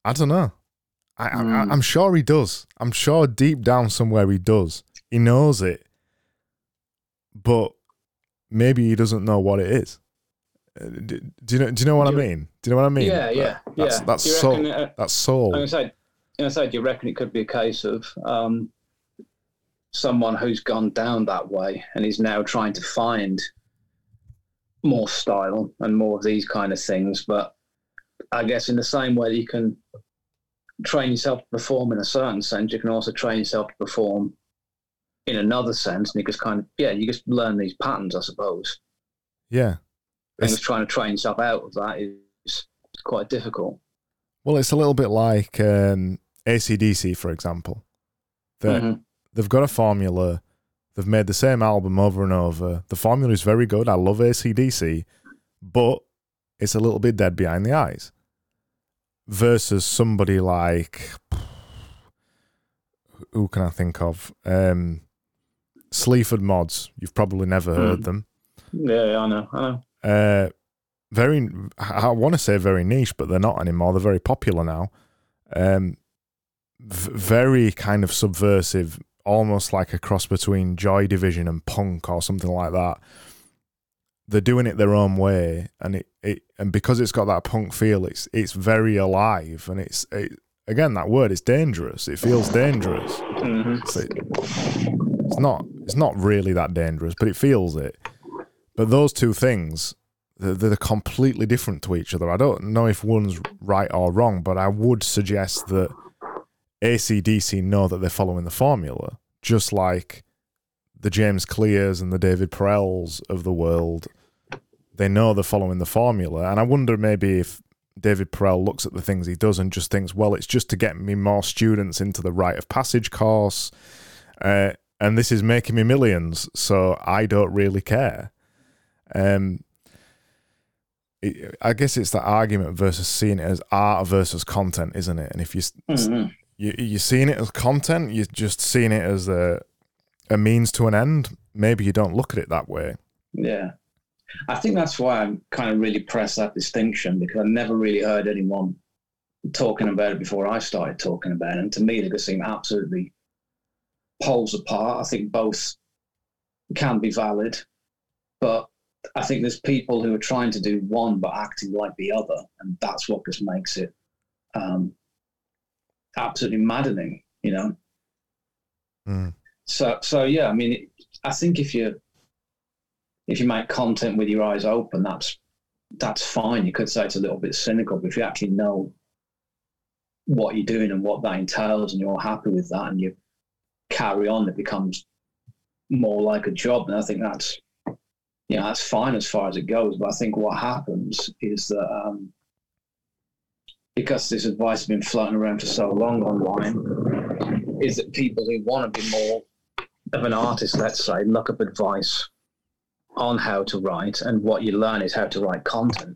I don't know. I, mm. I, I'm sure he does. I'm sure deep down somewhere he does. He knows it. But maybe he doesn't know what it is. Do, do you know? Do you know what do you, I mean? Do you know what I mean? Yeah, yeah, that, that's, yeah. That's soul. Uh, that's soul. I'm gonna say, I'm gonna say, do you reckon it could be a case of um, someone who's gone down that way and is now trying to find more style and more of these kind of things? But I guess in the same way that you can train yourself to perform in a certain sense, you can also train yourself to perform in another sense, and you just kind of, yeah, you just learn these patterns, I suppose. Yeah. And just trying to train yourself out of that is quite difficult. Well, it's a little bit like um, A C D C, for example. Mm-hmm. They've got a formula, they've made the same album over and over. The formula is very good, I love A C D C, but it's a little bit dead behind the eyes. versus somebody like, who can I think of? Um, Sleaford Mods. You've probably never heard mm. them. Yeah, I know. I know. Uh, very, I want to say very niche, but they're not anymore. They're very popular now. Um, v- very kind of subversive, almost like a cross between Joy Division and punk or something like that. They're doing it their own way, and it, it and because it's got that punk feel, it's it's very alive, and it's it, again that word, it's dangerous. It feels dangerous. Mm-hmm. It's, it, it's not it's not really that dangerous, but it feels it. But those two things, they're, they're completely different to each other. I don't know if one's right or wrong, but I would suggest that A C D C know that they're following the formula, just like the James Clears and the David Perrells of the world. They know they're following the formula. And I wonder maybe if David Perrell looks at the things he does and just thinks, well, it's just to get me more students into the rite of passage course, uh, and this is making me millions, so I don't really care. Um, it, I guess it's that argument versus seeing it as art versus content, isn't it? And if you, mm-hmm. you you're seeing it as content, you're just seeing it as a a means to an end. Maybe you don't look at it that way. Yeah, I think that's why I'm kind of really pressed that distinction, because I never really heard anyone talking about it before I started talking about it. And to me, they just seem absolutely poles apart. I think both can be valid, but I think there's people who are trying to do one but acting like the other, and that's what just makes it um, absolutely maddening, you know? Mm. So, so yeah, I mean, I think if you if you make content with your eyes open, that's that's fine. You could say it's a little bit cynical, but if you actually know what you're doing and what that entails and you're happy with that and you carry on, it becomes more like a job. And I think that's, you know, that's fine as far as it goes. But I think what happens is that um, because this advice has been floating around for so long online, is that people who want to be more of an artist, let's say, look up advice on how to write, and what you learn is how to write content.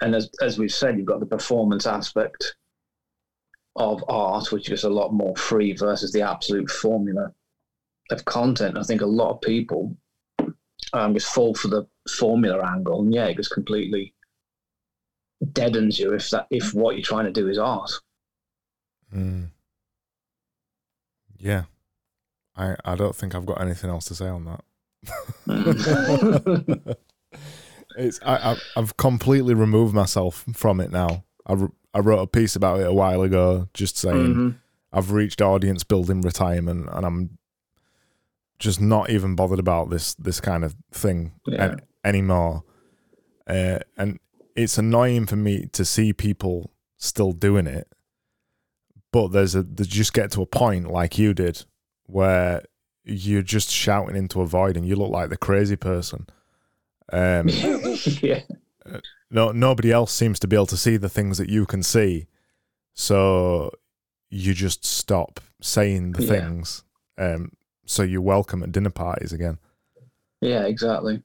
And as as we've said, you've got the performance aspect of art, which is a lot more free versus the absolute formula of content. I think a lot of people Um, just fall for the formula angle, and yeah, it just completely deadens you if that if what you're trying to do is art. Mm. Yeah, I I don't think I've got anything else to say on that. it's I I've completely removed myself from it now. I, I wrote a piece about it a while ago, just saying mm-hmm. I've reached audience building retirement, and I'm just not even bothered about this this kind of thing yeah. an, anymore. Uh, and it's annoying for me to see people still doing it. But there's a they just get to a point like you did where you're just shouting into a void and you look like the crazy person. Um, yeah. No, nobody else seems to be able to see the things that you can see. So you just stop saying the yeah. things. Um, So you're welcome at dinner parties again. Yeah, exactly.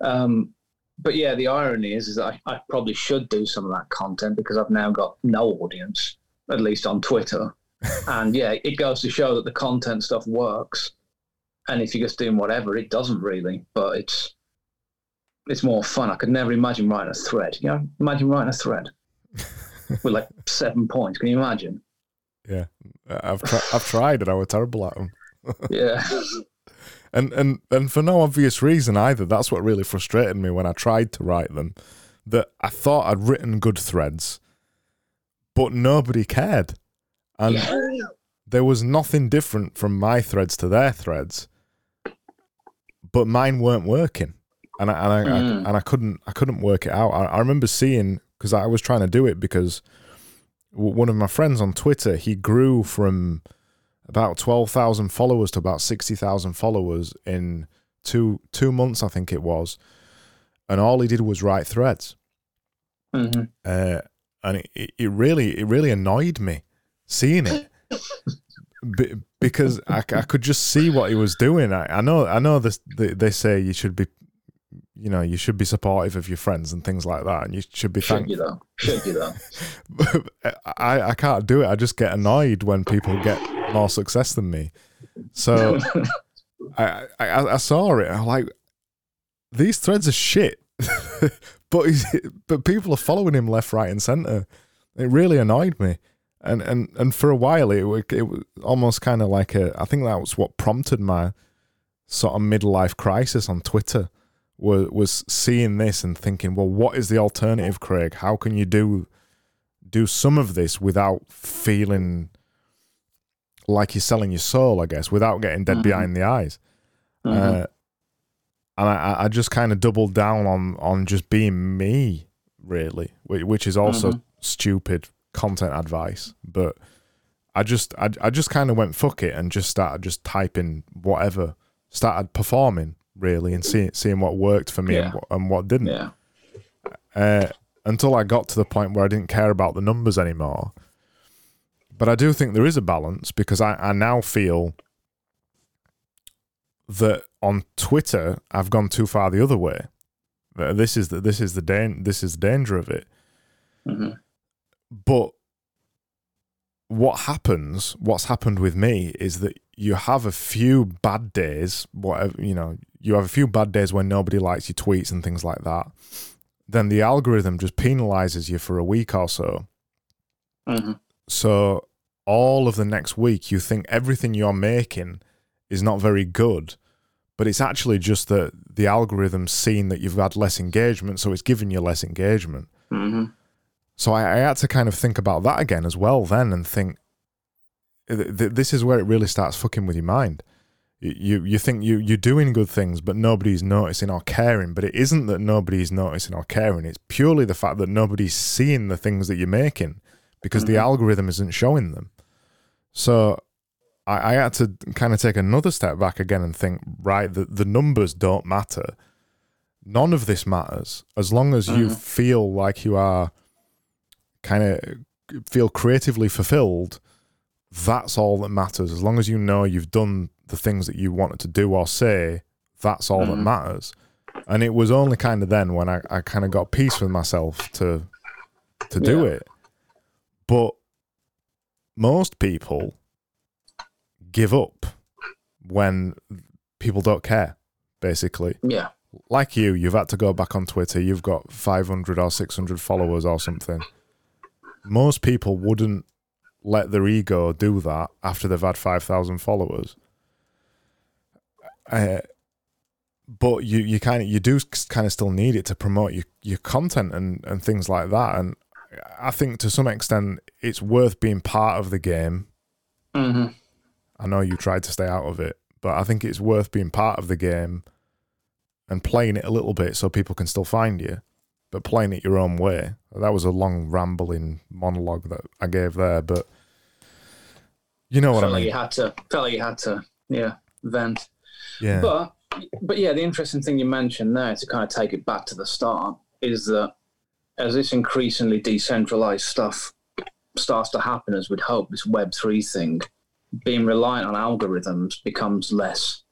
Um, but yeah, the irony is, is that I, I probably should do some of that content because I've now got no audience, at least on Twitter. And yeah, it goes to show that the content stuff works. And if you're just doing whatever, it doesn't really, but it's, it's more fun. I could never imagine writing a thread. You know, imagine writing a thread with like seven points. Can you imagine? Yeah, I've, tri- I've tried and I was terrible at them. Yeah, and and and for no obvious reason either. That's what really frustrated me when I tried to write them. That I thought I'd written good threads, but nobody cared, and yeah. there was nothing different from my threads to their threads. But mine weren't working, and I and I, mm. I and I couldn't I couldn't work it out. I, I remember seeing, because I was trying to do it because one of my friends on Twitter, he grew from about twelve thousand followers to about sixty thousand followers in two two months, I think it was. And all he did was write threads. Mm-hmm. Uh, and it, it really it really annoyed me seeing it B- because I, I could just see what he was doing. I, I know I know this, they, they say you should be you know, you should be supportive of your friends and things like that, and you should be thankful. Should do that. Should do that. I, I can't do it. I just get annoyed when people get more success than me. So I, I I saw it. I'm like, these threads are shit. but he's, but people are following him left, right, and center. It really annoyed me. And and, and for a while, it, it was almost kind of like a... I think that was what prompted my sort of midlife crisis on Twitter. Was was seeing this and thinking, well, what is the alternative, Craig? How can you do do some of this without feeling like you're selling your soul? I guess without getting dead mm-hmm. behind the eyes. Mm-hmm. Uh, and I, I just kind of doubled down on on just being me, really, which is also mm-hmm. stupid content advice. But I just I, I just kind of went fuck it and just started just typing whatever, started performing. Really, and seeing seeing what worked for me yeah. and, what, and what didn't. Yeah. Uh, until I got to the point where I didn't care about the numbers anymore. But I do think there is a balance, because I, I now feel that on Twitter I've gone too far the other way. This is the this is the dan- this is the danger of it. Mm-hmm. But what happens? What's happened with me is that you have a few bad days, whatever, you know, you have a few bad days when nobody likes your tweets and things like that. Then the algorithm just penalizes you for a week or so. Mm-hmm. So all of the next week, you think everything you're making is not very good, but it's actually just that the algorithm's seen that you've had less engagement, so it's giving you less engagement. Mm-hmm. So I, I had to kind of think about that again as well then, and think, this is where it really starts fucking with your mind. You you think you, you're doing good things, but nobody's noticing or caring. But it isn't that nobody's noticing or caring. It's purely the fact that nobody's seeing the things that you're making, because mm-hmm. the algorithm isn't showing them. So I, I had to kind of take another step back again and think, right, the, the numbers don't matter. None of this matters. As long as mm-hmm. you feel like you are kind of feel creatively fulfilled, that's all that matters. As long as you know you've done the things that you wanted to do or say, that's all mm-hmm. that matters. And it was only kind of then when I, I kind of got peace with myself to to do yeah. it. But most people give up when people don't care, basically. Yeah. Like you, you've had to go back on Twitter. You've got five hundred or six hundred followers or something. Most people wouldn't let their ego do that after they've had five thousand followers. Uh, but you, you kind of, you do kind of still need it to promote your, your content and, and things like that. And I think to some extent it's worth being part of the game. Mm-hmm. I know you tried to stay out of it, but I think it's worth being part of the game and playing it a little bit so people can still find you, but playing it your own way. That was a long rambling monologue that I gave there, but you know what I mean. Felt like you had to, felt like you had to, yeah, vent. Yeah. But, but yeah, the interesting thing you mentioned there, to kind of take it back to the start, is that as this increasingly decentralized stuff starts to happen, as we'd hope, this Web three thing, being reliant on algorithms becomes less,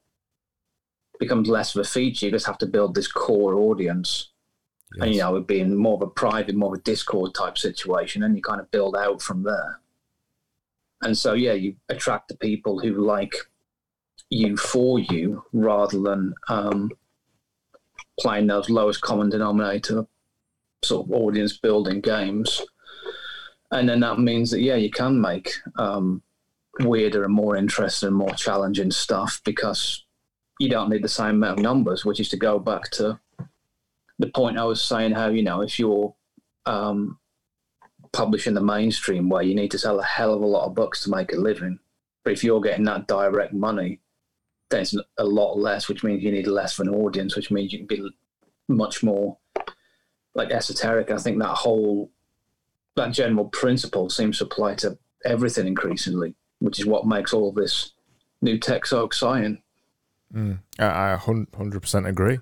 becomes less of a feature. You just have to build this core audience. Yes. And, you know, it would be in more of a private, more of a Discord type situation, and you kind of build out from there. And so, yeah, you attract the people who like you for you, rather than um, playing those lowest common denominator sort of audience building games. And then that means that, yeah, you can make um, weirder and more interesting and more challenging stuff, because you don't need the same amount of numbers, which is to go back to the point I was saying, how, you know, if you're um, publishing the mainstream way, you need to sell a hell of a lot of books to make a living. But if you're getting that direct money, then it's a lot less, which means you need less of an audience, which means you can be much more like esoteric. I think that whole, that general principle seems to apply to everything increasingly, which is what makes all this new tech so exciting. Mm, I one hundred percent agree.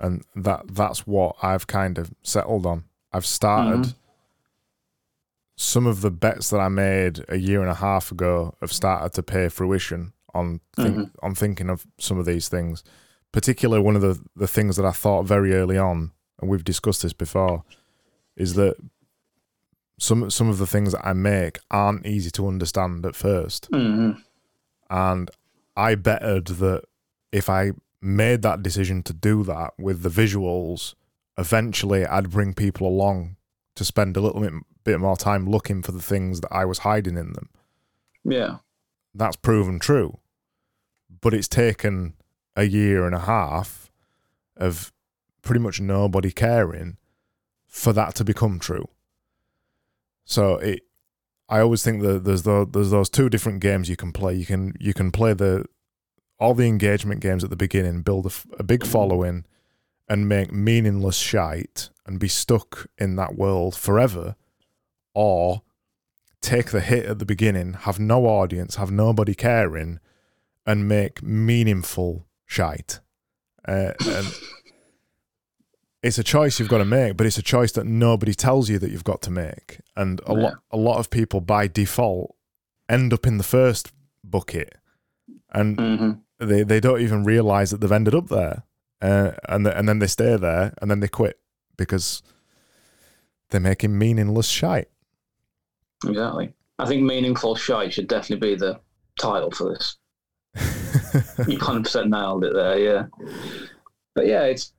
And that that's what I've kind of settled on. I've started mm-hmm. some of the bets that I made a year and a half ago have started to pay fruition on think, mm-hmm. on thinking of some of these things. particularly one of the, the things that I thought very early on, and we've discussed this before, is that some some of the things that I make aren't easy to understand at first. Mm-hmm. And I bettered that if I made that decision to do that with the visuals, eventually I'd bring people along to spend a little bit, bit more time looking for the things that I was hiding in them. Yeah. That's proven true. But it's taken a year and a half of pretty much nobody caring for that to become true. So it, I always think that there's the, there's those two different games you can play. You can you can play the all the engagement games at the beginning, build a, a big following, and make meaningless shite and be stuck in that world forever, or take the hit at the beginning, have no audience, have nobody caring, and make meaningful shite. Uh, and it's a choice you've got to make, but it's a choice that nobody tells you that you've got to make. And a yeah. lot, a lot of people by default end up in the first bucket, and mm-hmm. they, they don't even realize that they've ended up there, uh, and the, and then they stay there, and then they quit because they're making meaningless shite. Exactly. I think meaningful shite should definitely be the title for this. You one hundred percent nailed it there, yeah. But yeah, it's,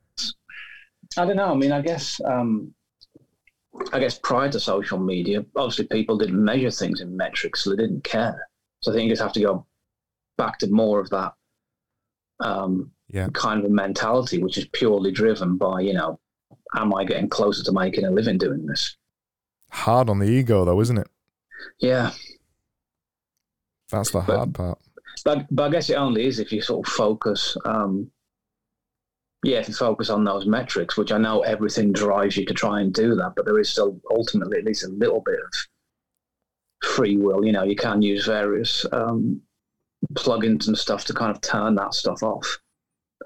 I don't know. I mean, I guess, um, I guess prior to social media, obviously people didn't measure things in metrics, so they didn't care. So I think you just have to go back to more of that um, yeah. kind of a mentality, which is purely driven by, you know, am I getting closer to making a living doing this? Hard on the ego, though, isn't it? Yeah. That's the but, hard part. But, but I guess it only is if you sort of focus... Um, Yeah, if you focus on those metrics, which I know everything drives you to try and do that, but there is still ultimately at least a little bit of free will. You know, you can use various um, plugins and stuff to kind of turn that stuff off,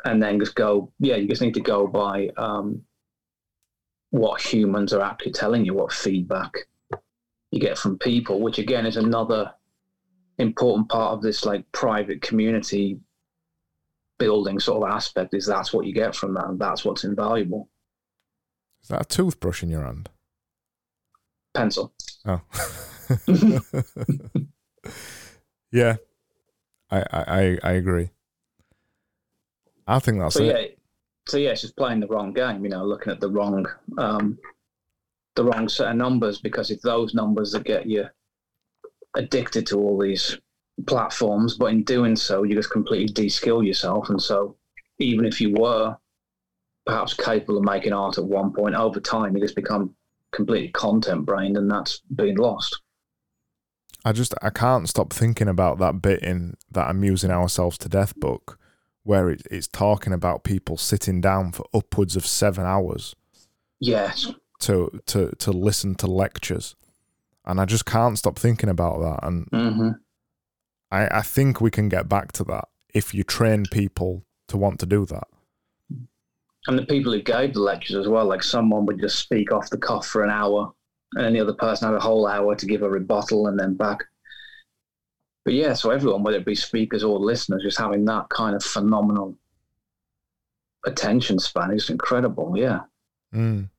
and then just go. Yeah, you just need to go by um, what humans are actually telling you, what feedback you get from people, which again is another important part of this like private community building sort of aspect, is that's what you get from that, and that's what's invaluable. Is that a toothbrush in your hand? Pencil. Oh. Yeah. I, I I agree. I think that's so, it. Yeah, so yeah, it's just playing the wrong game, you know, looking at the wrong um, the wrong set of numbers, because it's those numbers that get you addicted to all these platforms, but in doing so you just completely de-skill yourself. And so even if you were perhaps capable of making art at one point, over time you just become completely content brained, and that's being lost. I just I can't stop thinking about that bit in that Amusing Ourselves to Death book where it, it's talking about people sitting down for upwards of seven hours yes to to to listen to lectures, and I just can't stop thinking about that. And mm-hmm. I, I think we can get back to that if you train people to want to do that. And the people who gave the lectures as well, like someone would just speak off the cuff for an hour and the other person had a whole hour to give a rebuttal and then back. But yeah, so everyone, whether it be speakers or listeners, just having that kind of phenomenal attention span is incredible, yeah. Mm.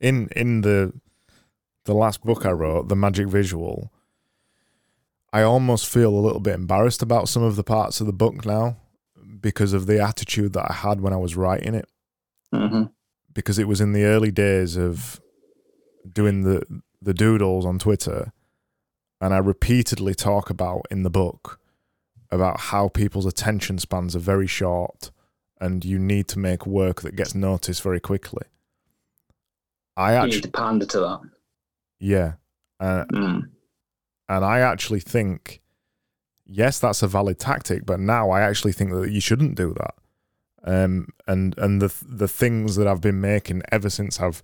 In in the the last book I wrote, The Magic Visual, I almost feel a little bit embarrassed about some of the parts of the book now because of the attitude that I had when I was writing it. Mm-hmm. Because it was in the early days of doing the, the doodles on Twitter, and I repeatedly talk about in the book about how people's attention spans are very short and you need to make work that gets noticed very quickly. I actually, you need to pander to that. Yeah. Uh, mm. And I actually think, yes, that's a valid tactic, but now I actually think that you shouldn't do that. Um, and and the the things that I've been making ever since I've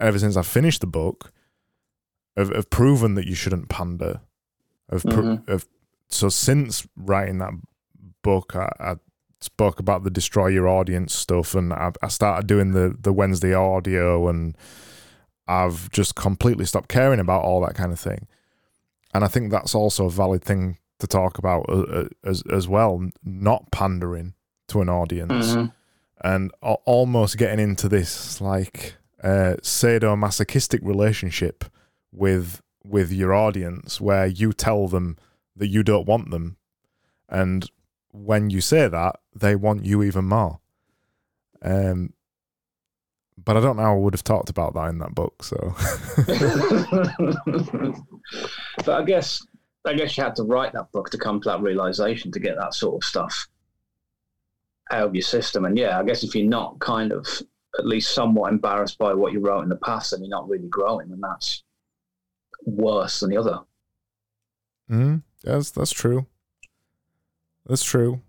ever since I've finished the book have, have proven that you shouldn't pander. Have, mm-hmm. have, so since writing that book, I, I spoke about the destroy your audience stuff, and I, I started doing the the Wednesday audio, and I've just completely stopped caring about all that kind of thing. And I think that's also a valid thing to talk about as as well, not pandering to an audience, mm-hmm. and are almost getting into this like uh, sadomasochistic relationship with with your audience, where you tell them that you don't want them, and when you say that, they want you even more. Um, but I don't know how I would have talked about that in that book. So, but I guess I guess you had to write that book to come to that realization, to get that sort of stuff out of your system. And yeah, I guess if you're not kind of at least somewhat embarrassed by what you wrote in the past, then you're not really growing, and that's worse than the other. Mm, yes, that's true. That's true.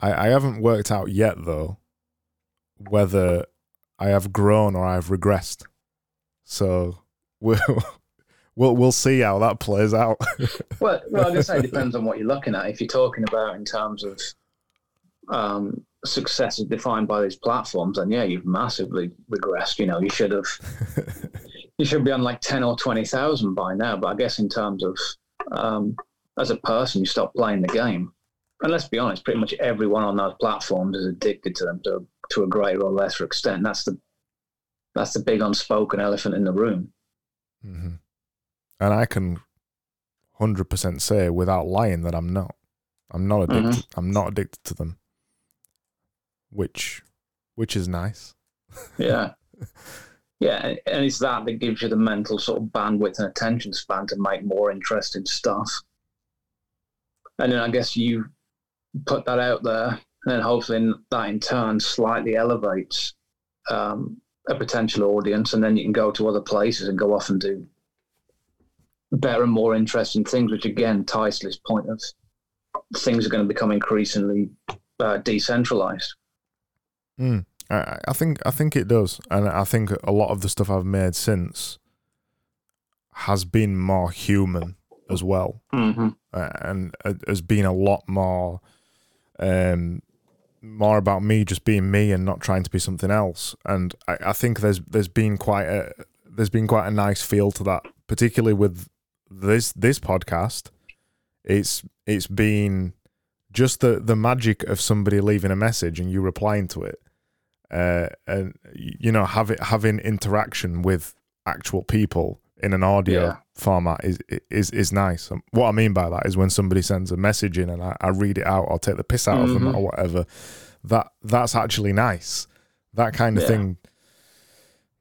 I, I haven't worked out yet though whether I have grown or I've regressed. So we'll we'll, we'll see how that plays out. well, well, I guess it depends on what you're looking at. If you're talking about in terms of um, success is defined by these platforms, then yeah, you've massively regressed. You know, you should have you should be on like ten or twenty thousand by now. But I guess in terms of um, as a person, you stop playing the game. And let's be honest, pretty much everyone on those platforms is addicted to them to a, to a greater or lesser extent. That's the that's the big unspoken elephant in the room. Mm-hmm. And I can one hundred percent say without lying that I'm not. I'm not addicted. Mm-hmm. I'm not addicted to them, which which is nice. Yeah, yeah, and it's that that gives you the mental sort of bandwidth and attention span to make more interesting stuff. And then I guess you put that out there, and then hopefully that in turn slightly elevates um, a potential audience, and then you can go to other places and go off and do better and more interesting things, which again ties to this point of things are going to become increasingly uh, decentralized. Mm, I, I think I think it does, and I think a lot of the stuff I've made since has been more human as well. Mm-hmm. Uh, and uh, has been a lot more um more about me just being me and not trying to be something else, and I, I think there's there's been quite a there's been quite a nice feel to that, particularly with this this podcast. It's it's been just the the magic of somebody leaving a message and you replying to it, uh and you know, have it, having interaction with actual people in an audio yeah. format is is is nice. And what I mean by that is when somebody sends a message in and I, I read it out or take the piss out mm-hmm. of them or whatever, that that's actually nice. That kind of yeah. thing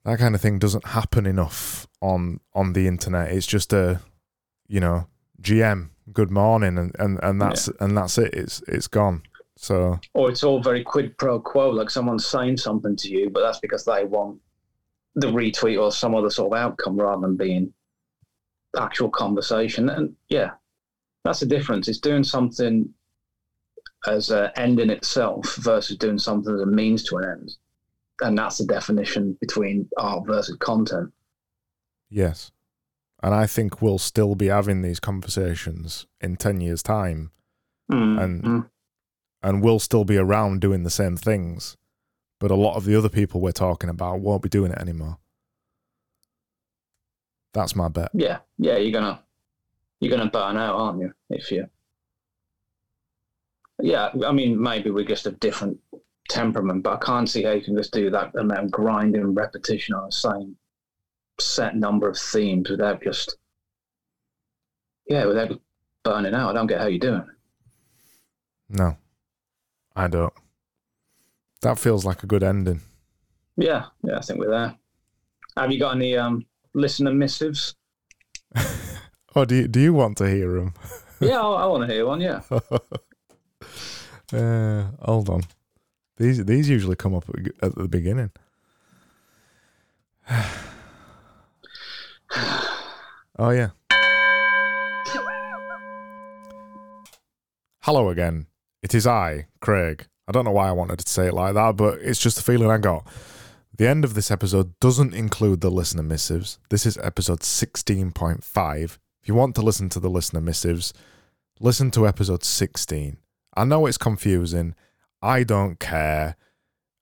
that kind of thing doesn't happen enough on on the internet. It's just a, you know, G M, good morning, and and, and that's yeah. and that's it. It's it's gone. So or it's all very quid pro quo, like someone's saying something to you, but that's because they want the retweet or some other sort of outcome rather than being actual conversation. And yeah, that's the difference. It's doing something as an end in itself versus doing something as a means to an end. And that's the definition between art versus content. Yes. And I think we'll still be having these conversations in ten years' time. Mm. And, mm. and we'll still be around doing the same things. But a lot of the other people we're talking about won't be doing it anymore. That's my bet. Yeah, yeah, you're gonna you're gonna burn out, aren't you? If you, yeah, I mean, maybe we're just a different temperament, but I can't see how you can just do that amount of grinding and repetition on the same set number of themes without just, yeah, without burning out. I don't get how you're doing it. No, I don't. That feels like a good ending. Yeah, yeah, I think we're there. Have you got any um, listener missives? oh, do you, do you want to hear them? yeah, I, I want to hear one, yeah. uh, hold on. These these usually come up at the beginning. oh, yeah. Hello again. It is I, Craig. I don't know why I wanted to say it like that, but it's just the feeling I got. The end of this episode doesn't include the listener missives. This is episode sixteen point five. If you want to listen to the listener missives, listen to episode sixteen. I know it's confusing. I don't care.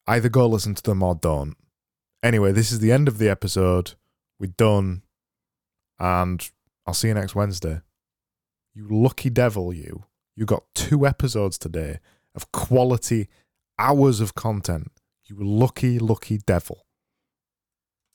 Either go listen to them or don't. Anyway, this is the end of the episode. We're done. And I'll see you next Wednesday. You lucky devil, you. You got two episodes today of quality hours of content. You lucky, lucky devil.